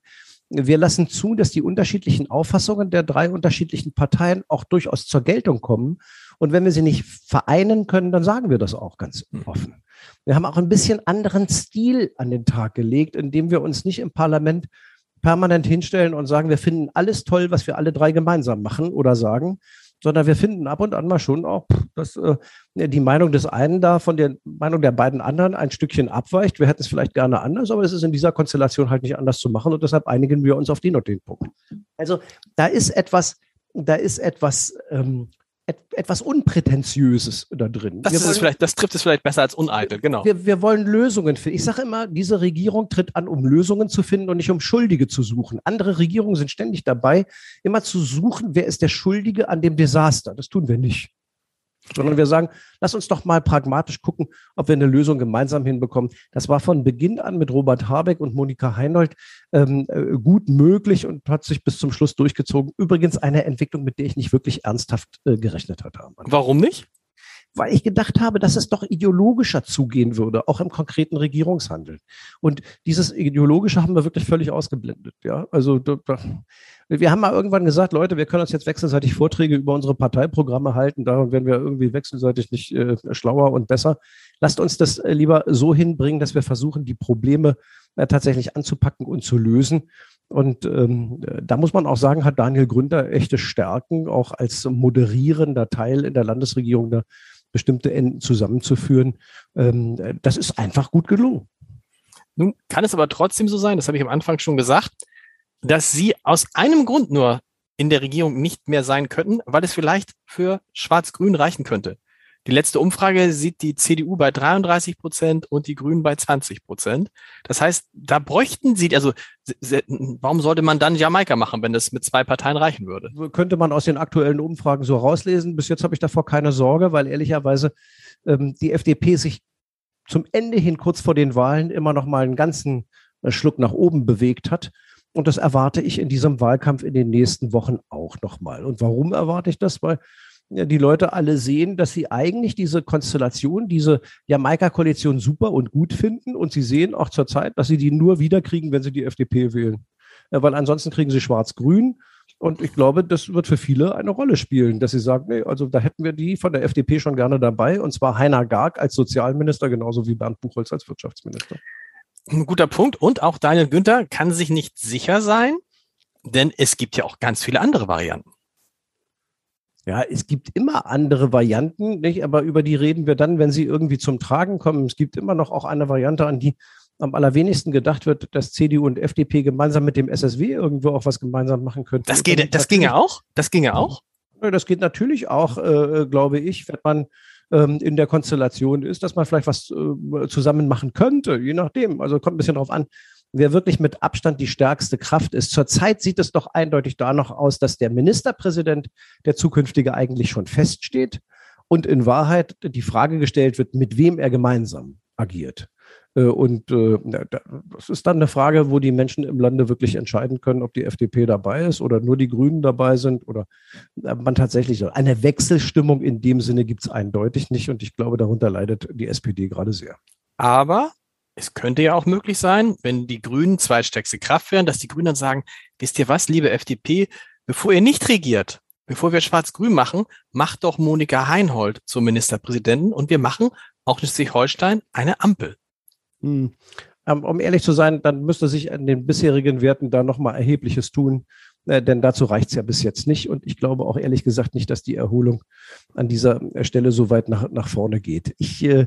Wir lassen zu, dass die unterschiedlichen Auffassungen der drei unterschiedlichen Parteien auch durchaus zur Geltung kommen. Und wenn wir sie nicht vereinen können, dann sagen wir das auch ganz offen. Wir haben auch ein bisschen anderen Stil an den Tag gelegt, indem wir uns nicht im Parlament permanent hinstellen und sagen, wir finden alles toll, was wir alle drei gemeinsam machen oder sagen, sondern wir finden ab und an mal schon auch, dass äh, die Meinung des einen da von der Meinung der beiden anderen ein Stückchen abweicht. Wir hätten es vielleicht gerne anders, aber es ist in dieser Konstellation halt nicht anders zu machen, und deshalb einigen wir uns auf den und den Punkt. Also da ist etwas, da ist etwas, ähm, et, etwas Unprätentiöses da drin. Das, ist wollen, es vielleicht, das trifft es vielleicht besser als uneitel, genau. Wir, wir wollen Lösungen finden. Ich sage immer, diese Regierung tritt an, um Lösungen zu finden und nicht um Schuldige zu suchen. Andere Regierungen sind ständig dabei, immer zu suchen, wer ist der Schuldige an dem Desaster. Das tun wir nicht. Sondern wir sagen, lass uns doch mal pragmatisch gucken, ob wir eine Lösung gemeinsam hinbekommen. Das war von Beginn an mit Robert Habeck und Monika Heinold ähm, gut möglich und hat sich bis zum Schluss durchgezogen. Übrigens eine Entwicklung, mit der ich nicht wirklich ernsthaft äh, gerechnet hatte. Warum nicht? Weil ich gedacht habe, dass es doch ideologischer zugehen würde, auch im konkreten Regierungshandeln. Und dieses Ideologische haben wir wirklich völlig ausgeblendet. Ja, also da, da, wir haben mal irgendwann gesagt, Leute, wir können uns jetzt wechselseitig Vorträge über unsere Parteiprogramme halten, darum werden wir irgendwie wechselseitig nicht äh, schlauer und besser. Lasst uns das äh, lieber so hinbringen, dass wir versuchen, die Probleme äh, tatsächlich anzupacken und zu lösen. Und ähm, da muss man auch sagen, hat Daniel Günther echte Stärken, auch als moderierender Teil in der Landesregierung da bestimmte Enden zusammenzuführen. Ähm, das ist einfach gut gelungen. Nun kann es aber trotzdem so sein, das habe ich am Anfang schon gesagt, dass Sie aus einem Grund nur in der Regierung nicht mehr sein könnten, weil es vielleicht für Schwarz-Grün reichen könnte. Die letzte Umfrage sieht die C D U bei dreiunddreißig Prozent und die Grünen bei zwanzig Prozent. Das heißt, da bräuchten sie, also warum sollte man dann Jamaika machen, wenn das mit zwei Parteien reichen würde? Könnte man aus den aktuellen Umfragen so rauslesen. Bis jetzt habe ich davor keine Sorge, weil ehrlicherweise ähm, die F D P sich zum Ende hin, kurz vor den Wahlen, immer noch mal einen ganzen äh, Schluck nach oben bewegt hat. Und das erwarte ich in diesem Wahlkampf in den nächsten Wochen auch nochmal. Und warum erwarte ich das? Weil ja, die Leute alle sehen, dass sie eigentlich diese Konstellation, diese Jamaika-Koalition super und gut finden. Und sie sehen auch zurzeit, dass sie die nur wieder kriegen, wenn sie die F D P wählen. Ja, weil ansonsten kriegen sie Schwarz-Grün. Und ich glaube, das wird für viele eine Rolle spielen, dass sie sagen, nee, also da hätten wir die von der F D P schon gerne dabei. Und zwar Heiner Garg als Sozialminister, genauso wie Bernd Buchholz als Wirtschaftsminister. Ein guter Punkt. Und auch Daniel Günther kann sich nicht sicher sein, denn es gibt ja auch ganz viele andere Varianten. Ja, es gibt immer andere Varianten, nicht? Aber über die reden wir dann, wenn sie irgendwie zum Tragen kommen. Es gibt immer noch auch eine Variante, an die am allerwenigsten gedacht wird, dass C D U und F D P gemeinsam mit dem S S W irgendwo auch was gemeinsam machen könnten. Das geht, das ginge auch? Das ginge auch? Das geht natürlich auch, äh, glaube ich, wenn man in der Konstellation ist, dass man vielleicht was äh, zusammen machen könnte, je nachdem. Also kommt ein bisschen drauf an, wer wirklich mit Abstand die stärkste Kraft ist. Zurzeit sieht es doch eindeutig danach aus, dass der Ministerpräsident, der zukünftige, eigentlich schon feststeht und in Wahrheit die Frage gestellt wird, mit wem er gemeinsam agiert. Äh, und äh, das ist dann eine Frage, wo die Menschen im Lande wirklich entscheiden können, ob die F D P dabei ist oder nur die Grünen dabei sind oder man tatsächlich eine Wechselstimmung in dem Sinne gibt es eindeutig nicht und ich glaube, darunter leidet die S P D gerade sehr. Aber es könnte ja auch möglich sein, wenn die Grünen zweitstärkste Kraft wären, dass die Grünen dann sagen, wisst ihr was, liebe F D P, bevor ihr nicht regiert, bevor wir Schwarz-Grün machen, macht doch Monika Heinold zur Ministerpräsidentin und wir machen auch Schleswig-Holstein eine Ampel. Hm. Um ehrlich zu sein, dann müsste sich an den bisherigen Werten da nochmal Erhebliches tun, denn dazu reicht es ja bis jetzt nicht. Und ich glaube auch ehrlich gesagt nicht, dass die Erholung an dieser Stelle so weit nach, nach vorne geht. Ich äh,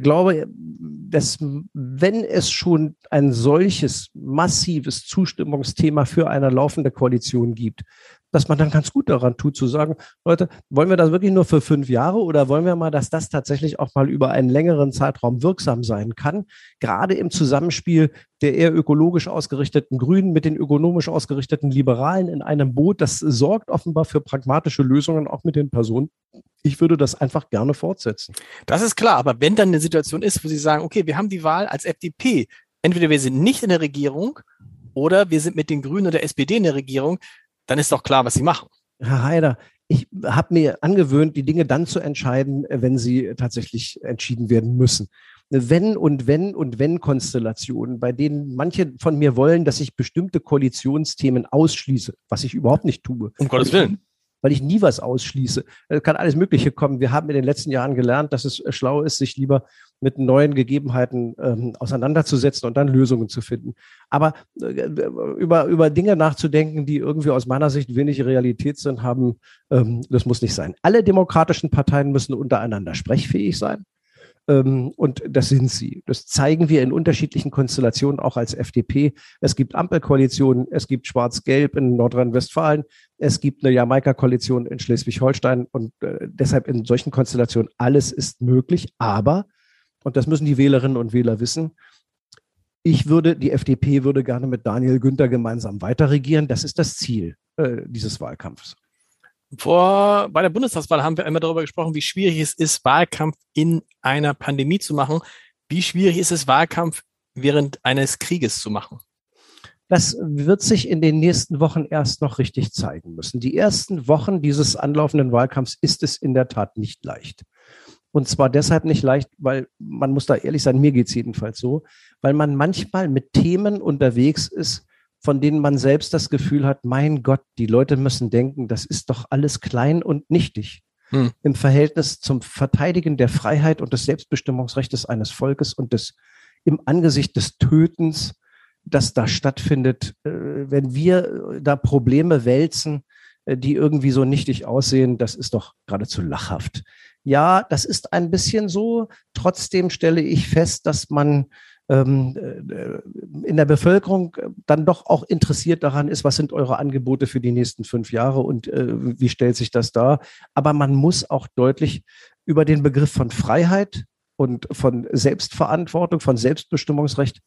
glaube, dass wenn es schon ein solches massives Zustimmungsthema für eine laufende Koalition gibt, dass man dann ganz gut daran tut, zu sagen, Leute, wollen wir das wirklich nur für fünf Jahre oder wollen wir mal, dass das tatsächlich auch mal über einen längeren Zeitraum wirksam sein kann? Gerade im Zusammenspiel der eher ökologisch ausgerichteten Grünen mit den ökonomisch ausgerichteten Liberalen in einem Boot, das sorgt offenbar für pragmatische Lösungen auch mit den Personen. Ich würde das einfach gerne fortsetzen. Das ist klar, aber wenn dann eine Situation ist, wo Sie sagen, okay, wir haben die Wahl als F D P, entweder wir sind nicht in der Regierung oder wir sind mit den Grünen oder der S P D in der Regierung, dann ist doch klar, was Sie machen. Herr Haider, ich habe mir angewöhnt, die Dinge dann zu entscheiden, wenn sie tatsächlich entschieden werden müssen. Wenn und wenn und wenn Konstellationen, bei denen manche von mir wollen, dass ich bestimmte Koalitionsthemen ausschließe, was ich überhaupt nicht tue. Um Gottes Willen. Weil ich nie was ausschließe. Es kann alles Mögliche kommen. Wir haben in den letzten Jahren gelernt, dass es schlau ist, sich lieber mit neuen Gegebenheiten ähm, auseinanderzusetzen und dann Lösungen zu finden. Aber äh, über, über Dinge nachzudenken, die irgendwie aus meiner Sicht wenig Realität sind, haben, ähm, das muss nicht sein. Alle demokratischen Parteien müssen untereinander sprechfähig sein. Und das sind sie. Das zeigen wir in unterschiedlichen Konstellationen auch als F D P. Es gibt Ampelkoalitionen, es gibt Schwarz-Gelb in Nordrhein-Westfalen, es gibt eine Jamaika-Koalition in Schleswig-Holstein und äh, deshalb in solchen Konstellationen alles ist möglich. Aber, und das müssen die Wählerinnen und Wähler wissen, ich würde, die F D P würde gerne mit Daniel Günther gemeinsam weiterregieren. Das ist das Ziel äh, dieses Wahlkampfs. Vor, bei der Bundestagswahl haben wir einmal darüber gesprochen, wie schwierig es ist, Wahlkampf in einer Pandemie zu machen. Wie schwierig ist es, Wahlkampf während eines Krieges zu machen? Das wird sich in den nächsten Wochen erst noch richtig zeigen müssen. Die ersten Wochen dieses anlaufenden Wahlkampfs ist es in der Tat nicht leicht. Und zwar deshalb nicht leicht, weil man muss da ehrlich sein, mir geht es jedenfalls so, weil man manchmal mit Themen unterwegs ist, von denen man selbst das Gefühl hat, mein Gott, die Leute müssen denken, das ist doch alles klein und nichtig. Hm. Im Verhältnis zum Verteidigen der Freiheit und des Selbstbestimmungsrechts eines Volkes und des im Angesicht des Tötens, das da stattfindet, wenn wir da Probleme wälzen, die irgendwie so nichtig aussehen, das ist doch geradezu lachhaft. Ja, das ist ein bisschen so. Trotzdem stelle ich fest, dass man in der Bevölkerung dann doch auch interessiert daran ist, was sind eure Angebote für die nächsten fünf Jahre und äh, wie stellt sich das dar? Aber man muss auch deutlich über den Begriff von Freiheit und von Selbstverantwortung, von Selbstbestimmungsrecht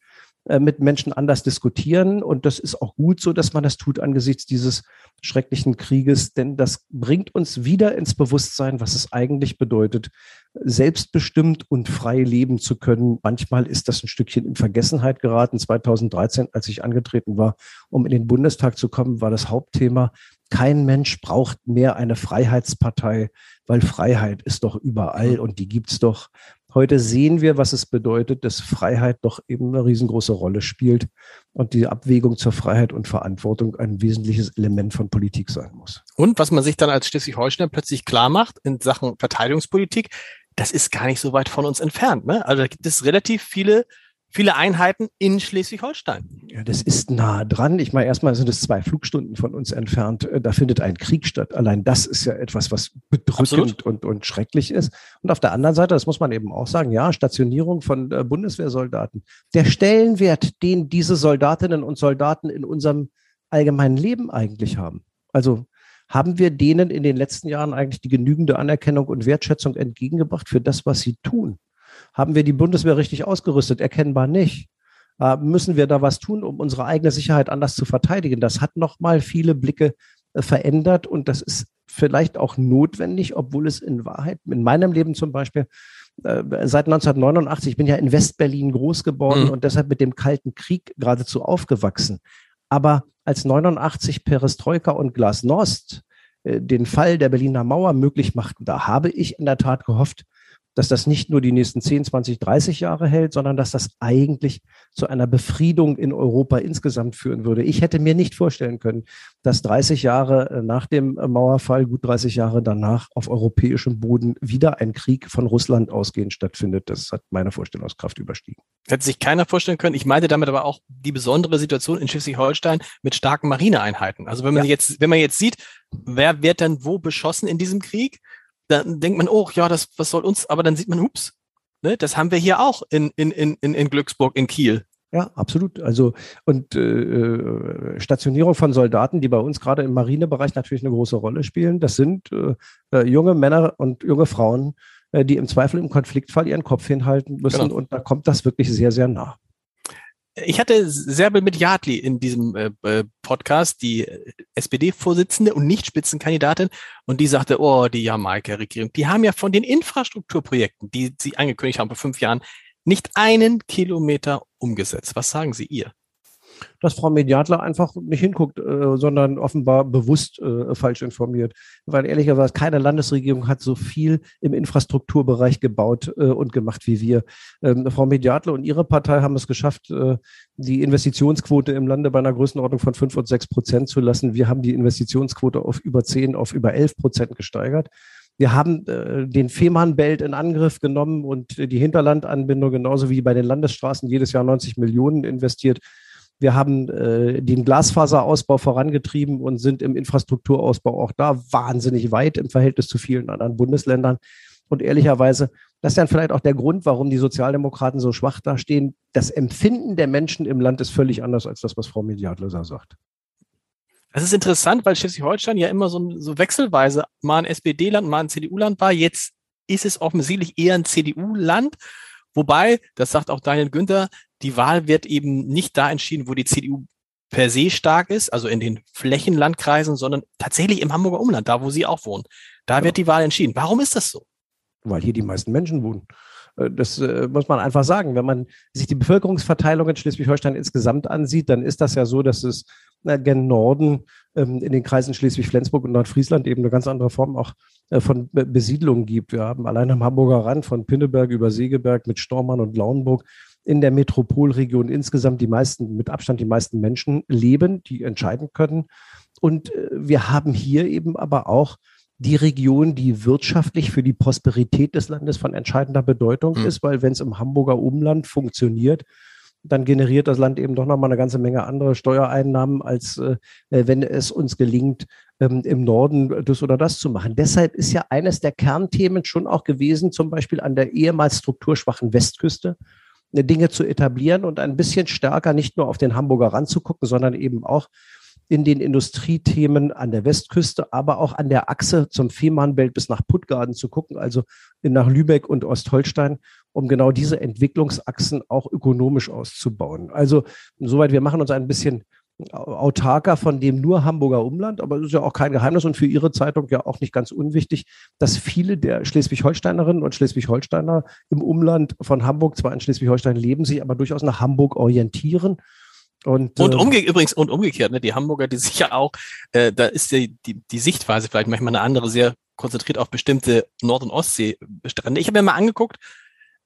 äh, mit Menschen anders diskutieren. Und das ist auch gut so, dass man das tut angesichts dieses schrecklichen Krieges, denn das bringt uns wieder ins Bewusstsein, was es eigentlich bedeutet, selbstbestimmt und frei leben zu können. Manchmal ist das ein Stückchen in Vergessenheit geraten. zweitausenddreizehn, als ich angetreten war, um in den Bundestag zu kommen, war das Hauptthema: Kein Mensch braucht mehr eine Freiheitspartei, weil Freiheit ist doch überall und die gibt's doch. Heute sehen wir, was es bedeutet, dass Freiheit doch eben eine riesengroße Rolle spielt und die Abwägung zur Freiheit und Verantwortung ein wesentliches Element von Politik sein muss. Und was man sich dann als Schleswig-Holstein plötzlich klar macht in Sachen Verteidigungspolitik, das ist gar nicht so weit von uns entfernt, ne? Also da gibt es relativ viele Viele Einheiten in Schleswig-Holstein. Ja, das ist nah dran. Ich meine, erstmal sind es zwei Flugstunden von uns entfernt. Da findet ein Krieg statt. Allein das ist ja etwas, was bedrückend und, und schrecklich ist. Und auf der anderen Seite, das muss man eben auch sagen, ja, Stationierung von äh, Bundeswehrsoldaten. Der Stellenwert, den diese Soldatinnen und Soldaten in unserem allgemeinen Leben eigentlich haben. Also haben wir denen in den letzten Jahren eigentlich die genügende Anerkennung und Wertschätzung entgegengebracht für das, was sie tun? Haben wir die Bundeswehr richtig ausgerüstet? Erkennbar nicht. Äh, müssen wir da was tun, um unsere eigene Sicherheit anders zu verteidigen? Das hat nochmal viele Blicke äh, verändert und das ist vielleicht auch notwendig, obwohl es in Wahrheit, in meinem Leben zum Beispiel, äh, seit neunzehnhundertneunundachtzig, ich bin ja in Westberlin groß geworden, mhm, und deshalb mit dem Kalten Krieg geradezu aufgewachsen. Aber als neunzehnhundertneunundachtzig Perestroika und Glasnost äh, den Fall der Berliner Mauer möglich machten, da habe ich in der Tat gehofft, dass das nicht nur die nächsten zehn, zwanzig, dreißig Jahre hält, sondern dass das eigentlich zu einer Befriedung in Europa insgesamt führen würde. Ich hätte mir nicht vorstellen können, dass dreißig Jahre nach dem Mauerfall, gut dreißig Jahre danach, auf europäischem Boden wieder ein Krieg von Russland ausgehend stattfindet. Das hat meine Vorstellungskraft überstiegen. Hätte sich keiner vorstellen können. Ich meinte damit aber auch die besondere Situation in Schleswig-Holstein mit starken Marineeinheiten. Also wenn man, ja. jetzt, wenn man jetzt sieht, wer wird dann wo beschossen in diesem Krieg? Dann denkt man, oh ja, das was soll uns, aber dann sieht man, ups, ne, das haben wir hier auch in, in, in, in Glücksburg, in Kiel. Ja, absolut. Also und äh, Stationierung von Soldaten, die bei uns gerade im Marinebereich natürlich eine große Rolle spielen, das sind äh, junge Männer und junge Frauen, äh, die im Zweifel im Konfliktfall ihren Kopf hinhalten müssen, genau. Und da kommt das wirklich sehr, sehr nah. Ich hatte Serpil Midyatli in diesem äh, Podcast, die S P D-Vorsitzende und nicht Spitzenkandidatin, und die sagte, oh, die Jamaika-Regierung, die haben ja von den Infrastrukturprojekten, die sie angekündigt haben vor fünf Jahren, nicht einen Kilometer umgesetzt. Was sagen Sie ihr? Dass Frau Midyatli einfach nicht hinguckt, äh, sondern offenbar bewusst äh, falsch informiert. Weil ehrlicherweise keine Landesregierung hat so viel im Infrastrukturbereich gebaut äh, und gemacht wie wir. Ähm, Frau Midyatli und ihre Partei haben es geschafft, äh, die Investitionsquote im Lande bei einer Größenordnung von fünf und sechs Prozent zu lassen. Wir haben die Investitionsquote auf über zehn, auf über elf Prozent gesteigert. Wir haben äh, den Fehmarnbelt in Angriff genommen und äh, die Hinterlandanbindung genauso wie bei den Landesstraßen jedes Jahr neunzig Millionen investiert. Wir haben äh, den Glasfaserausbau vorangetrieben und sind im Infrastrukturausbau auch da wahnsinnig weit im Verhältnis zu vielen anderen Bundesländern. Und ehrlicherweise, das ist dann vielleicht auch der Grund, warum die Sozialdemokraten so schwach dastehen. Das Empfinden der Menschen im Land ist völlig anders als das, was Frau Midyatli sagt. Das ist interessant, weil Schleswig-Holstein ja immer so, so wechselweise mal ein S P D-Land, mal ein C D U-Land war. Jetzt ist es offensichtlich eher ein C D U-Land. Wobei, das sagt auch Daniel Günther, die Wahl wird eben nicht da entschieden, wo die C D U per se stark ist, also in den Flächenlandkreisen, sondern tatsächlich im Hamburger Umland, da wo Sie auch wohnen. Da ja. wird die Wahl entschieden. Warum ist das so? Weil hier die meisten Menschen wohnen. Das muss man einfach sagen. Wenn man sich die Bevölkerungsverteilung in Schleswig-Holstein insgesamt ansieht, dann ist das ja so, dass es gen Norden in den Kreisen Schleswig-Flensburg und Nordfriesland eben eine ganz andere Form auch von Besiedlung gibt. Wir haben allein am Hamburger Rand von Pinneberg über Segeberg mit Stormarn und Lauenburg in der Metropolregion insgesamt die meisten, mit Abstand die meisten Menschen leben, die entscheiden können. Und wir haben hier eben aber auch die Region, die wirtschaftlich für die Prosperität des Landes von entscheidender Bedeutung mhm. ist, weil wenn es im Hamburger Umland funktioniert, dann generiert das Land eben doch nochmal eine ganze Menge andere Steuereinnahmen, als äh, wenn es uns gelingt, ähm, im Norden das oder das zu machen. Deshalb ist ja eines der Kernthemen schon auch gewesen, zum Beispiel an der ehemals strukturschwachen Westküste, Dinge zu etablieren und ein bisschen stärker nicht nur auf den Hamburger Rand zu gucken, sondern eben auch in den Industriethemen an der Westküste, aber auch an der Achse zum Fehmarnbelt bis nach Puttgarden zu gucken, also nach Lübeck und Ostholstein, um genau diese Entwicklungsachsen auch ökonomisch auszubauen. Also soweit, wir machen uns ein bisschen autarker von dem nur Hamburger Umland, aber es ist ja auch kein Geheimnis und für Ihre Zeitung ja auch nicht ganz unwichtig, dass viele der Schleswig-Holsteinerinnen und Schleswig-Holsteiner im Umland von Hamburg, zwar in Schleswig-Holstein leben, sich aber durchaus nach Hamburg orientieren. Und, und umge- äh, übrigens und umgekehrt, ne, die Hamburger, die sich ja auch, äh, da ist die, die, die Sichtweise vielleicht manchmal eine andere, sehr konzentriert auf bestimmte Nord- und Ostseestrände. Ich habe mir mal angeguckt,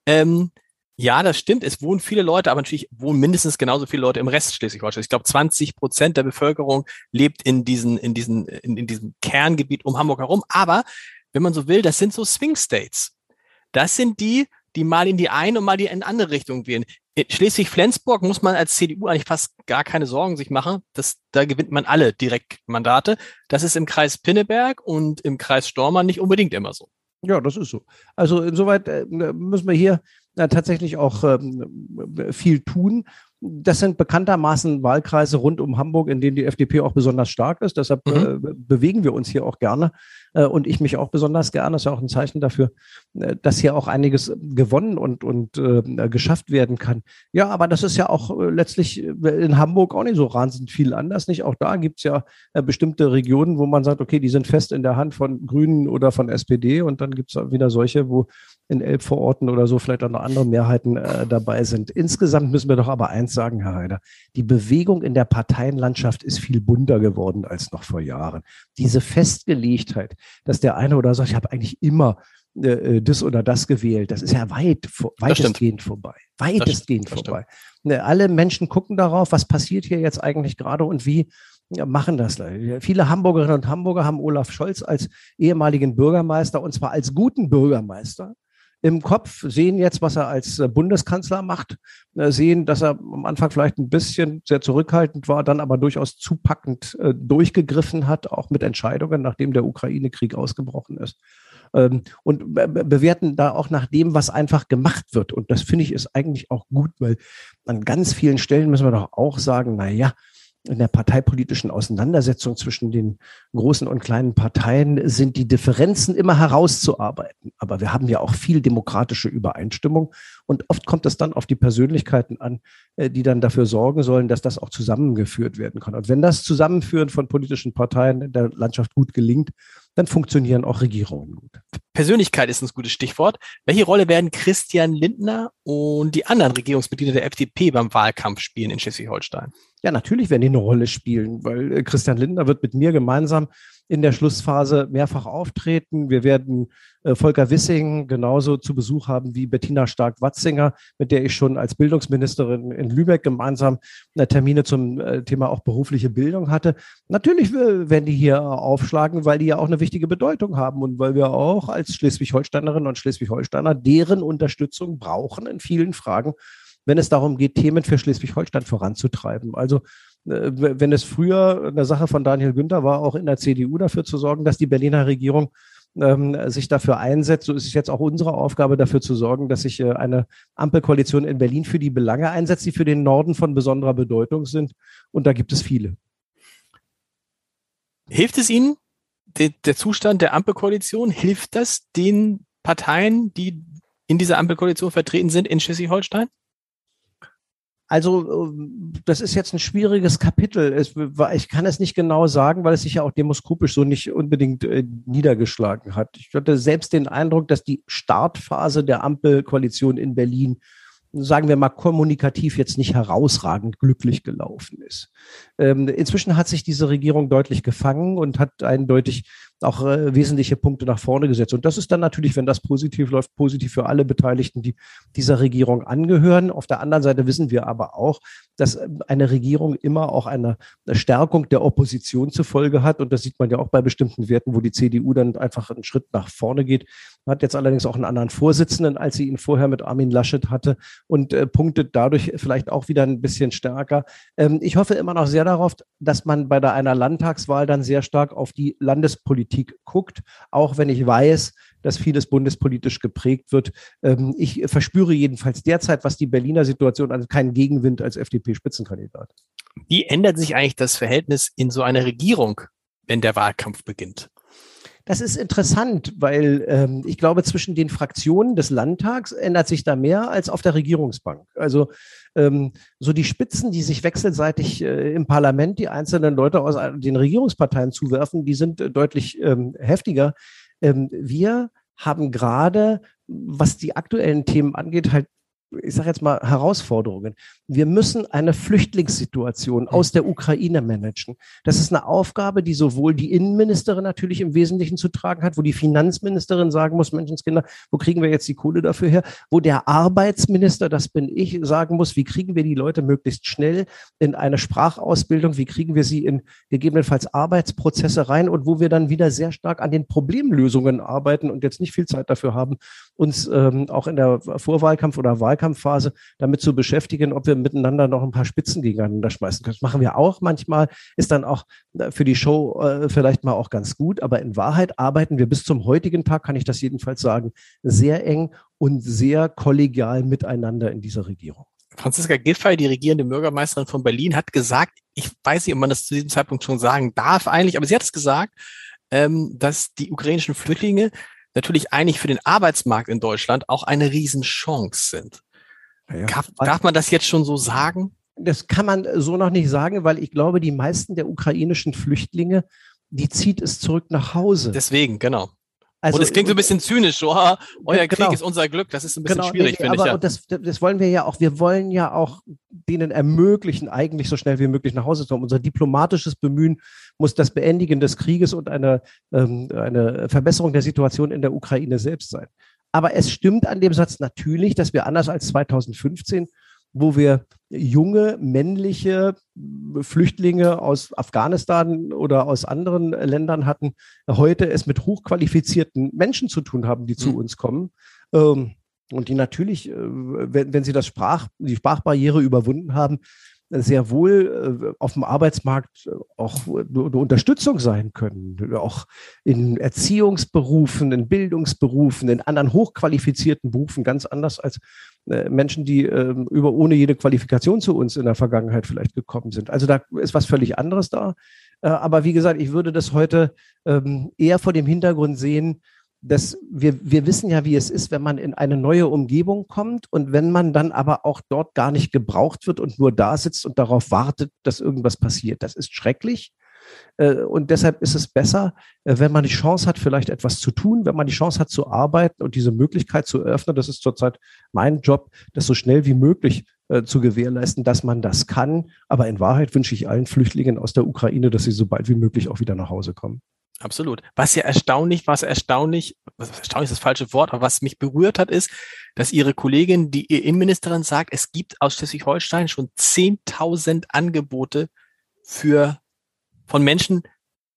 ähm, ja, das stimmt, es wohnen viele Leute, aber natürlich wohnen mindestens genauso viele Leute im Rest Schleswig-Holstein. Ich glaube, zwanzig Prozent der Bevölkerung lebt in diesen, in diesen, in, in diesem Kerngebiet um Hamburg herum. Aber wenn man so will, das sind so Swing States. Das sind die, die mal in die eine und mal in die andere Richtung wählen. In Schleswig-Flensburg muss man als C D U eigentlich fast gar keine Sorgen sich machen. Das, da gewinnt man alle Direktmandate. Das ist im Kreis Pinneberg und im Kreis Stormarn nicht unbedingt immer so. Ja, das ist so. Also insoweit äh, müssen wir hier äh, tatsächlich auch ähm, viel tun. Das sind bekanntermaßen Wahlkreise rund um Hamburg, in denen die F D P auch besonders stark ist. Deshalb mhm. äh, bewegen wir uns hier auch gerne äh, und ich mich auch besonders gerne. Das ist ja auch ein Zeichen dafür, äh, dass hier auch einiges gewonnen und, und äh, geschafft werden kann. Ja, aber das ist ja auch äh, letztlich in Hamburg auch nicht so wahnsinnig viel anders. Nicht? Auch da gibt es ja äh, bestimmte Regionen, wo man sagt, okay, die sind fest in der Hand von Grünen oder von S P D. Und dann gibt es wieder solche, wo in Elbvororten oder so vielleicht auch noch andere Mehrheiten äh, dabei sind. Insgesamt müssen wir doch aber eins sagen, Herr Haider, die Bewegung in der Parteienlandschaft ist viel bunter geworden als noch vor Jahren. Diese Festgelegtheit, dass der eine oder so, ich habe eigentlich immer äh, das oder das gewählt, das ist ja weit, weitestgehend vorbei. Weitestgehend vorbei. Alle Menschen gucken darauf, was passiert hier jetzt eigentlich gerade und wie ja, machen das. Viele Hamburgerinnen und Hamburger haben Olaf Scholz als ehemaligen Bürgermeister, und zwar als guten Bürgermeister, im Kopf, sehen jetzt, was er als Bundeskanzler macht, sehen, dass er am Anfang vielleicht ein bisschen sehr zurückhaltend war, dann aber durchaus zupackend äh, durchgegriffen hat, auch mit Entscheidungen, nachdem der Ukraine-Krieg ausgebrochen ist. Ähm, und be- bewerten da auch nach dem, was einfach gemacht wird. Und das finde ich ist eigentlich auch gut, weil an ganz vielen Stellen müssen wir doch auch sagen, naja, in der parteipolitischen Auseinandersetzung zwischen den großen und kleinen Parteien sind die Differenzen immer herauszuarbeiten. Aber wir haben ja auch viel demokratische Übereinstimmung. Und oft kommt es dann auf die Persönlichkeiten an, die dann dafür sorgen sollen, dass das auch zusammengeführt werden kann. Und wenn das Zusammenführen von politischen Parteien in der Landschaft gut gelingt, dann funktionieren auch Regierungen gut. Persönlichkeit ist ein gutes Stichwort. Welche Rolle werden Christian Lindner und die anderen Regierungsmitglieder der F D P beim Wahlkampf spielen in Schleswig-Holstein? Ja, natürlich werden die eine Rolle spielen, weil Christian Lindner wird mit mir gemeinsam in der Schlussphase mehrfach auftreten. Wir werden äh, Volker Wissing genauso zu Besuch haben wie Bettina Stark-Watzinger, mit der ich schon als Bildungsministerin in Lübeck gemeinsam äh, Termine zum äh, Thema auch berufliche Bildung hatte. Natürlich äh, werden die hier aufschlagen, weil die ja auch eine wichtige Bedeutung haben und weil wir auch als Schleswig-Holsteinerinnen und Schleswig-Holsteiner deren Unterstützung brauchen in vielen Fragen, wenn es darum geht, Themen für Schleswig-Holstein voranzutreiben. Also wenn es früher eine Sache von Daniel Günther war, auch in der C D U dafür zu sorgen, dass die Berliner Regierung ähm, sich dafür einsetzt, so ist es jetzt auch unsere Aufgabe, dafür zu sorgen, dass sich äh, eine Ampelkoalition in Berlin für die Belange einsetzt, die für den Norden von besonderer Bedeutung sind. Und da gibt es viele. Hilft es Ihnen, de- der Zustand der Ampelkoalition, hilft das den Parteien, die in dieser Ampelkoalition vertreten sind, in Schleswig-Holstein? Also das ist jetzt ein schwieriges Kapitel. Es, ich kann es nicht genau sagen, weil es sich ja auch demoskopisch so nicht unbedingt äh, niedergeschlagen hat. Ich hatte selbst den Eindruck, dass die Startphase der Ampelkoalition in Berlin, sagen wir mal, kommunikativ jetzt nicht herausragend glücklich gelaufen ist. Ähm, inzwischen hat sich diese Regierung deutlich gefangen und hat eindeutig auch äh, wesentliche Punkte nach vorne gesetzt. Und das ist dann natürlich, wenn das positiv läuft, positiv für alle Beteiligten, die dieser Regierung angehören. Auf der anderen Seite wissen wir aber auch, dass eine Regierung immer auch eine Stärkung der Opposition zur Folge hat. Und das sieht man ja auch bei bestimmten Werten, wo die C D U dann einfach einen Schritt nach vorne geht. Man hat jetzt allerdings auch einen anderen Vorsitzenden, als sie ihn vorher mit Armin Laschet hatte und äh, punktet dadurch vielleicht auch wieder ein bisschen stärker. Ähm, ich hoffe immer noch sehr darauf, dass man bei der, einer Landtagswahl dann sehr stark auf die Landespolitik Politik guckt, auch wenn ich weiß, dass vieles bundespolitisch geprägt wird. Ich verspüre jedenfalls derzeit, was die Berliner Situation, also keinen Gegenwind als F D P-Spitzenkandidat. Wie ändert sich eigentlich das Verhältnis in so einer Regierung, wenn der Wahlkampf beginnt? Das ist interessant, weil ähm, ich glaube, zwischen den Fraktionen des Landtags ändert sich da mehr als auf der Regierungsbank. Also ähm, so die Spitzen, die sich wechselseitig äh, im Parlament die einzelnen Leute aus den Regierungsparteien zuwerfen, die sind äh, deutlich ähm, heftiger. Ähm, wir haben gerade, was die aktuellen Themen angeht, halt, ich sage jetzt mal, Herausforderungen. Wir müssen eine Flüchtlingssituation aus der Ukraine managen. Das ist eine Aufgabe, die sowohl die Innenministerin natürlich im Wesentlichen zu tragen hat, wo die Finanzministerin sagen muss, Menschenskinder, wo kriegen wir jetzt die Kohle dafür her? Wo der Arbeitsminister, das bin ich, sagen muss, wie kriegen wir die Leute möglichst schnell in eine Sprachausbildung? Wie kriegen wir sie in gegebenenfalls Arbeitsprozesse rein? Und wo wir dann wieder sehr stark an den Problemlösungen arbeiten und jetzt nicht viel Zeit dafür haben, uns ähm, auch in der Vorwahlkampf- oder Wahlkampf Phase damit zu beschäftigen, ob wir miteinander noch ein paar Spitzen gegeneinander schmeißen können. Das machen wir auch manchmal, ist dann auch für die Show äh, vielleicht mal auch ganz gut, aber in Wahrheit arbeiten wir bis zum heutigen Tag, kann ich das jedenfalls sagen, sehr eng und sehr kollegial miteinander in dieser Regierung. Franziska Giffey, die regierende Bürgermeisterin von Berlin, hat gesagt, ich weiß nicht, ob man das zu diesem Zeitpunkt schon sagen darf eigentlich, aber sie hat es gesagt, ähm, dass die ukrainischen Flüchtlinge natürlich eigentlich für den Arbeitsmarkt in Deutschland auch eine Riesenchance sind. Ja. Darf, darf man das jetzt schon so sagen? Das kann man so noch nicht sagen, weil ich glaube, die meisten der ukrainischen Flüchtlinge, die zieht es zurück nach Hause. Deswegen, genau. Also, und es klingt so ein bisschen zynisch, so, euer genau. Krieg ist unser Glück, das ist ein bisschen genau, schwierig, nee, finde ich. Ja. Aber das, das wollen wir ja auch, wir wollen ja auch denen ermöglichen, eigentlich so schnell wie möglich nach Hause zu kommen. Unser diplomatisches Bemühen muss das Beendigen des Krieges und eine, ähm, eine Verbesserung der Situation in der Ukraine selbst sein. Aber es stimmt an dem Satz natürlich, dass wir anders als zweitausendfünfzehn, wo wir junge, männliche Flüchtlinge aus Afghanistan oder aus anderen Ländern hatten, heute es mit hochqualifizierten Menschen zu tun haben, die zu mhm. uns kommen. Und die natürlich, wenn sie das Sprach, die Sprachbarriere überwunden haben, sehr wohl auf dem Arbeitsmarkt auch eine Unterstützung sein können, auch in Erziehungsberufen, in Bildungsberufen, in anderen hochqualifizierten Berufen, ganz anders als Menschen, die über ohne jede Qualifikation zu uns in der Vergangenheit vielleicht gekommen sind. Also da ist was völlig anderes da. Aber wie gesagt, ich würde das heute eher vor dem Hintergrund sehen, dass wir, wir wissen ja, wie es ist, wenn man in eine neue Umgebung kommt und wenn man dann aber auch dort gar nicht gebraucht wird und nur da sitzt und darauf wartet, dass irgendwas passiert. Das ist schrecklich. Und deshalb ist es besser, wenn man die Chance hat, vielleicht etwas zu tun, wenn man die Chance hat, zu arbeiten und diese Möglichkeit zu eröffnen. Das ist zurzeit mein Job, das so schnell wie möglich zu gewährleisten, dass man das kann. Aber in Wahrheit wünsche ich allen Flüchtlingen aus der Ukraine, dass sie so bald wie möglich auch wieder nach Hause kommen. Absolut. Was ja erstaunlich, was erstaunlich, was erstaunlich ist das falsche Wort, aber was mich berührt hat, ist, dass Ihre Kollegin, die Innenministerin, sagt, es gibt aus Schleswig-Holstein schon zehntausend Angebote für, von Menschen,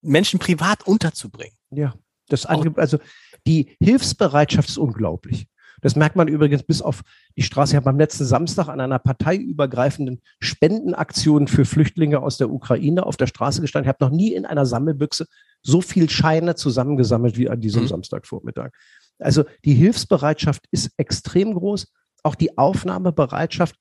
Menschen privat unterzubringen. Ja, das Angebot, also die Hilfsbereitschaft ist unglaublich. Das merkt man übrigens bis auf die Straße. Ich habe am letzten Samstag an einer parteiübergreifenden Spendenaktion für Flüchtlinge aus der Ukraine auf der Straße gestanden. Ich habe noch nie in einer Sammelbüchse so viel Scheine zusammengesammelt wie an diesem mhm. Samstagvormittag. Also die Hilfsbereitschaft ist extrem groß. Auch die Aufnahmebereitschaft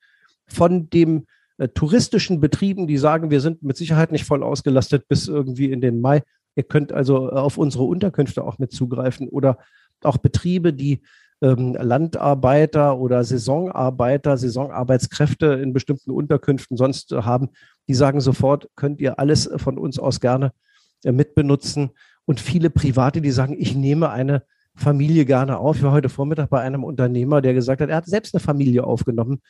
von dem äh, touristischen Betrieben, die sagen, wir sind mit Sicherheit nicht voll ausgelastet bis irgendwie in den Mai. Ihr könnt also äh, auf unsere Unterkünfte auch mit zugreifen. Oder auch Betriebe, die ähm, Landarbeiter oder Saisonarbeiter, Saisonarbeitskräfte in bestimmten Unterkünften sonst äh, haben, die sagen sofort, könnt ihr alles von uns aus gerne mitbenutzen. Und viele Private, die sagen, ich nehme eine Familie gerne auf. Ich war heute Vormittag bei einem Unternehmer, der gesagt hat, er hat selbst eine Familie aufgenommen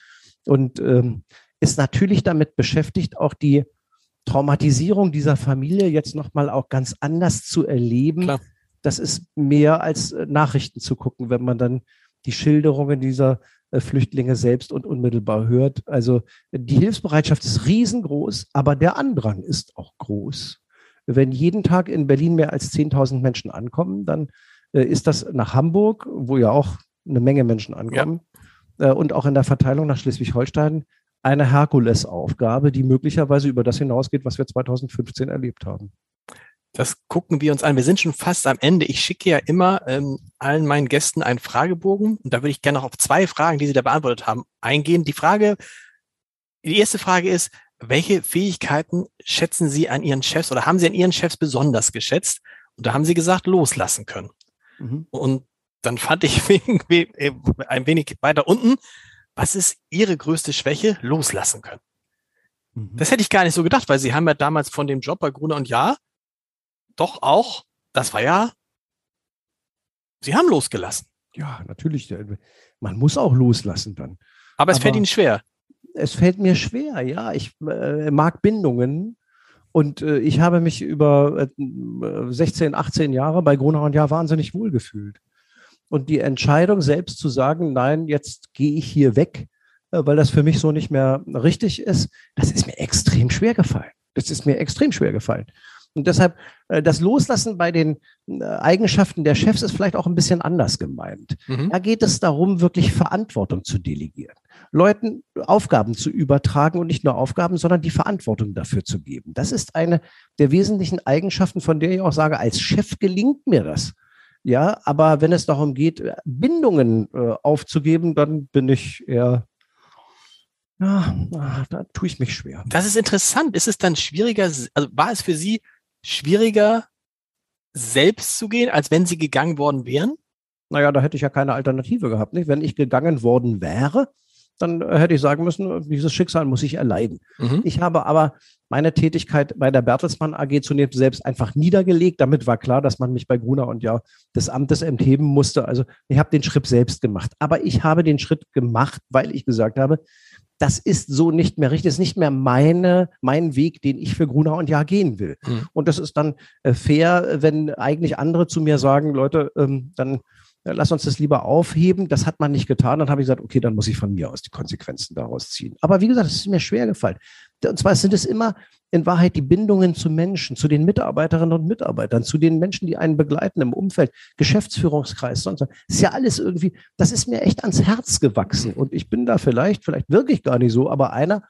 und ähm, ist natürlich damit beschäftigt, auch die Traumatisierung dieser Familie jetzt nochmal auch ganz anders zu erleben. Klar. Das ist mehr als Nachrichten zu gucken, wenn man dann die Schilderungen dieser äh, Flüchtlinge selbst und unmittelbar hört. Also die Hilfsbereitschaft ist riesengroß, aber der Andrang ist auch groß. Wenn jeden Tag in Berlin mehr als zehntausend Menschen ankommen, dann äh, ist das nach Hamburg, wo ja auch eine Menge Menschen ankommen, ja. äh, und auch in der Verteilung nach Schleswig-Holstein eine Herkulesaufgabe, die möglicherweise über das hinausgeht, was wir zweitausendfünfzehn erlebt haben. Das gucken wir uns an. Wir sind schon fast am Ende. Ich schicke ja immer ähm, allen meinen Gästen einen Fragebogen. Und da würde ich gerne noch auf zwei Fragen, die Sie da beantwortet haben, eingehen. Die Frage, die erste Frage ist, welche Fähigkeiten schätzen Sie an Ihren Chefs oder haben Sie an Ihren Chefs besonders geschätzt? Und da haben Sie gesagt, loslassen können. Mhm. Und dann fand ich wegen, äh, ein wenig weiter unten, was ist Ihre größte Schwäche? Loslassen können. Mhm. Das hätte ich gar nicht so gedacht, weil Sie haben ja damals von dem Job bei Gruner und Jahr doch auch, das war ja, Sie haben losgelassen. Ja, natürlich. Man muss auch loslassen dann. Aber es Aber fällt Ihnen schwer. Es fällt mir schwer, ja. Ich äh, mag Bindungen. Und äh, ich habe mich über äh, sechzehn, achtzehn Jahre bei Gruner und Jahr wahnsinnig wohlgefühlt. Und die Entscheidung selbst zu sagen, nein, jetzt gehe ich hier weg, äh, weil das für mich so nicht mehr richtig ist, das ist mir extrem schwer gefallen. Das ist mir extrem schwer gefallen. Und deshalb, äh, das Loslassen bei den äh, Eigenschaften der Chefs ist vielleicht auch ein bisschen anders gemeint. Mhm. Da geht es darum, wirklich Verantwortung zu delegieren, Leuten Aufgaben zu übertragen und nicht nur Aufgaben, sondern die Verantwortung dafür zu geben. Das ist eine der wesentlichen Eigenschaften, von der ich auch sage, als Chef gelingt mir das. Ja, aber wenn es darum geht, Bindungen äh, aufzugeben, dann bin ich eher, ja, da tue ich mich schwer. Das ist interessant. Ist es dann schwieriger, also war es für Sie schwieriger, selbst zu gehen, als wenn Sie gegangen worden wären? Naja, da hätte ich ja keine Alternative gehabt, nicht? Wenn ich gegangen worden wäre, dann hätte ich sagen müssen, dieses Schicksal muss ich erleiden. Mhm. Ich habe aber meine Tätigkeit bei der Bertelsmann A G zunächst selbst einfach niedergelegt. Damit war klar, dass man mich bei Gruner und Jahr des Amtes entheben musste. Also ich habe den Schritt selbst gemacht. Aber ich habe den Schritt gemacht, weil ich gesagt habe, das ist so nicht mehr richtig, das ist nicht mehr meine, mein Weg, den ich für Gruner und Jahr gehen will. Mhm. Und das ist dann fair, wenn eigentlich andere zu mir sagen, Leute, dann lass uns das lieber aufheben. Das hat man nicht getan. Dann habe ich gesagt, okay, dann muss ich von mir aus die Konsequenzen daraus ziehen. Aber wie gesagt, es ist mir schwer gefallen. Und zwar sind es immer in Wahrheit die Bindungen zu Menschen, zu den Mitarbeiterinnen und Mitarbeitern, zu den Menschen, die einen begleiten im Umfeld, Geschäftsführungskreis, sonst was. Das ist ja alles irgendwie, das ist mir echt ans Herz gewachsen. Und ich bin da vielleicht, vielleicht wirklich gar nicht so, aber einer,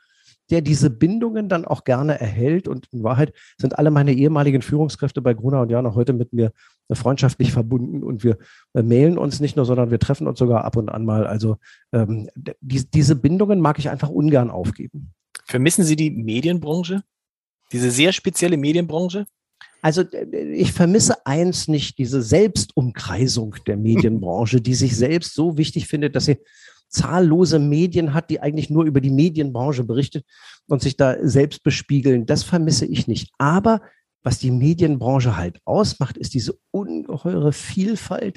der diese Bindungen dann auch gerne erhält. Und in Wahrheit sind alle meine ehemaligen Führungskräfte bei Gruner und Jahr noch heute mit mir freundschaftlich verbunden. Und wir mailen uns nicht nur, sondern wir treffen uns sogar ab und an mal. Also ähm, die, diese Bindungen mag ich einfach ungern aufgeben. Vermissen Sie die Medienbranche? Diese sehr spezielle Medienbranche? Also ich vermisse eins nicht, diese Selbstumkreisung der Medienbranche, die sich selbst so wichtig findet, dass sie zahllose Medien hat, die eigentlich nur über die Medienbranche berichtet und sich da selbst bespiegeln. Das vermisse ich nicht. Aber was die Medienbranche halt ausmacht, ist diese ungeheure Vielfalt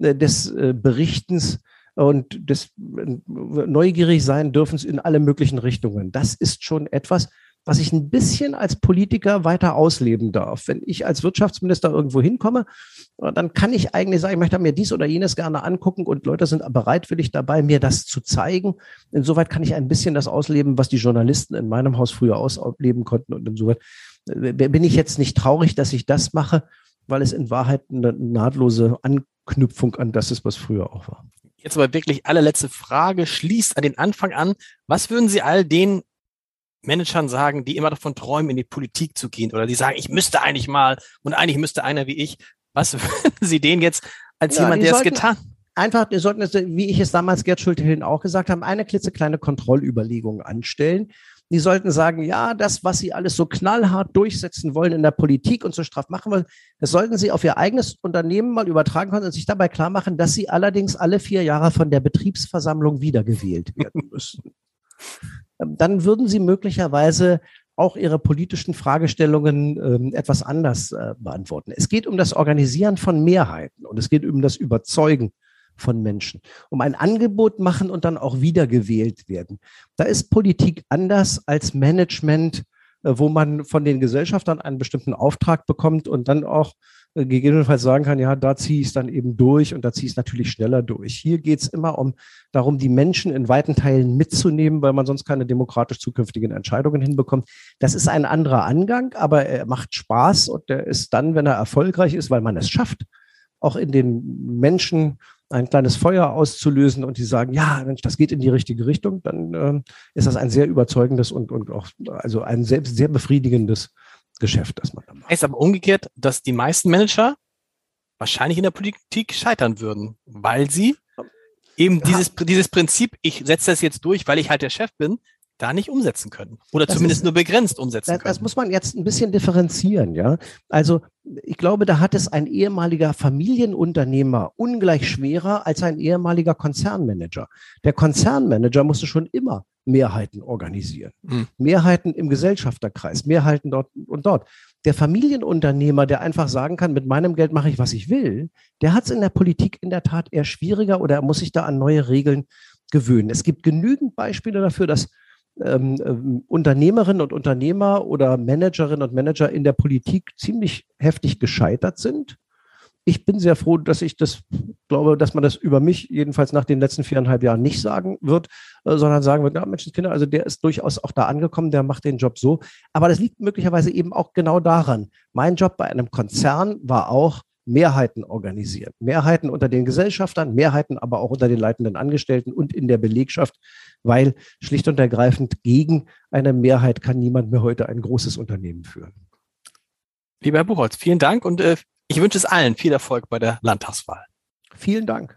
äh, des äh, Berichtens und des äh, neugierig sein Dürfens in alle möglichen Richtungen. Das ist schon etwas, was ich ein bisschen als Politiker weiter ausleben darf. Wenn ich als Wirtschaftsminister irgendwo hinkomme, dann kann ich eigentlich sagen, ich möchte mir dies oder jenes gerne angucken und Leute sind bereitwillig dabei, mir das zu zeigen. Insoweit kann ich ein bisschen das ausleben, was die Journalisten in meinem Haus früher ausleben konnten. Und insoweit bin ich jetzt nicht traurig, dass ich das mache, weil es in Wahrheit eine nahtlose Anknüpfung an das ist, was früher auch war. Jetzt aber wirklich allerletzte Frage, schließt an den Anfang an. Was würden Sie all den Managern sagen, die immer davon träumen, in die Politik zu gehen oder die sagen, ich müsste eigentlich mal und eigentlich müsste einer wie ich. Was würden Sie denen jetzt als ja, jemand, der es getan hat? Einfach, wir sollten es, wie ich es damals Gerd Schulte-Hillen auch gesagt habe, eine klitzekleine Kontrollüberlegung anstellen. Die sollten sagen, ja, das, was sie alles so knallhart durchsetzen wollen in der Politik und so straff machen wollen, das sollten sie auf ihr eigenes Unternehmen mal übertragen können und sich dabei klar machen, dass sie allerdings alle vier Jahre von der Betriebsversammlung wiedergewählt werden müssen. Dann würden sie möglicherweise auch ihre politischen Fragestellungen äh, etwas anders äh, beantworten. Es geht um das Organisieren von Mehrheiten und es geht um das Überzeugen von Menschen, um ein Angebot machen und dann auch wiedergewählt werden. Da ist Politik anders als Management, äh, wo man von den Gesellschaftern einen bestimmten Auftrag bekommt und dann auch äh, gegebenenfalls sagen kann, ja, da ziehe ich es dann eben durch und da ziehe ich es natürlich schneller durch. Hier geht es immer um darum, die Menschen in weiten Teilen mitzunehmen, weil man sonst keine demokratisch zukünftigen Entscheidungen hinbekommt. Das ist ein anderer Angang, aber er macht Spaß und der ist dann, wenn er erfolgreich ist, weil man es schafft, auch in den Menschen ein kleines Feuer auszulösen und die sagen, ja, Mensch, das geht in die richtige Richtung, dann äh, ist das ein sehr überzeugendes und, und auch also ein selbst sehr befriedigendes Geschäft, das man da macht. Heißt aber umgekehrt, dass die meisten Manager wahrscheinlich in der Politik scheitern würden, weil sie eben ja. dieses, dieses Prinzip, ich setze das jetzt durch, weil ich halt der Chef bin, da nicht umsetzen können. Oder das zumindest ist, nur begrenzt umsetzen das, können. Das muss man jetzt ein bisschen differenzieren, ja. Also ich glaube, da hat es ein ehemaliger Familienunternehmer ungleich schwerer als ein ehemaliger Konzernmanager. Der Konzernmanager musste schon immer Mehrheiten organisieren. Hm. Mehrheiten im Gesellschafterkreis, Mehrheiten dort und dort. Der Familienunternehmer, der einfach sagen kann, mit meinem Geld mache ich, was ich will, der hat es in der Politik in der Tat eher schwieriger oder er muss sich da an neue Regeln gewöhnen. Es gibt genügend Beispiele dafür, dass Ähm, ähm, Unternehmerinnen und Unternehmer oder Managerinnen und Manager in der Politik ziemlich heftig gescheitert sind. Ich bin sehr froh, dass ich das glaube, dass man das über mich jedenfalls nach den letzten viereinhalb Jahren nicht sagen wird, äh, sondern sagen wird, na Menschenskinder, also der ist durchaus auch da angekommen, der macht den Job so. Aber das liegt möglicherweise eben auch genau daran. Mein Job bei einem Konzern war auch, Mehrheiten organisieren. Mehrheiten unter den Gesellschaftern, Mehrheiten aber auch unter den leitenden Angestellten und in der Belegschaft, weil schlicht und ergreifend gegen eine Mehrheit kann niemand mehr heute ein großes Unternehmen führen. Lieber Herr Buchholz, vielen Dank und äh, ich wünsche es allen viel Erfolg bei der Landtagswahl. Vielen Dank.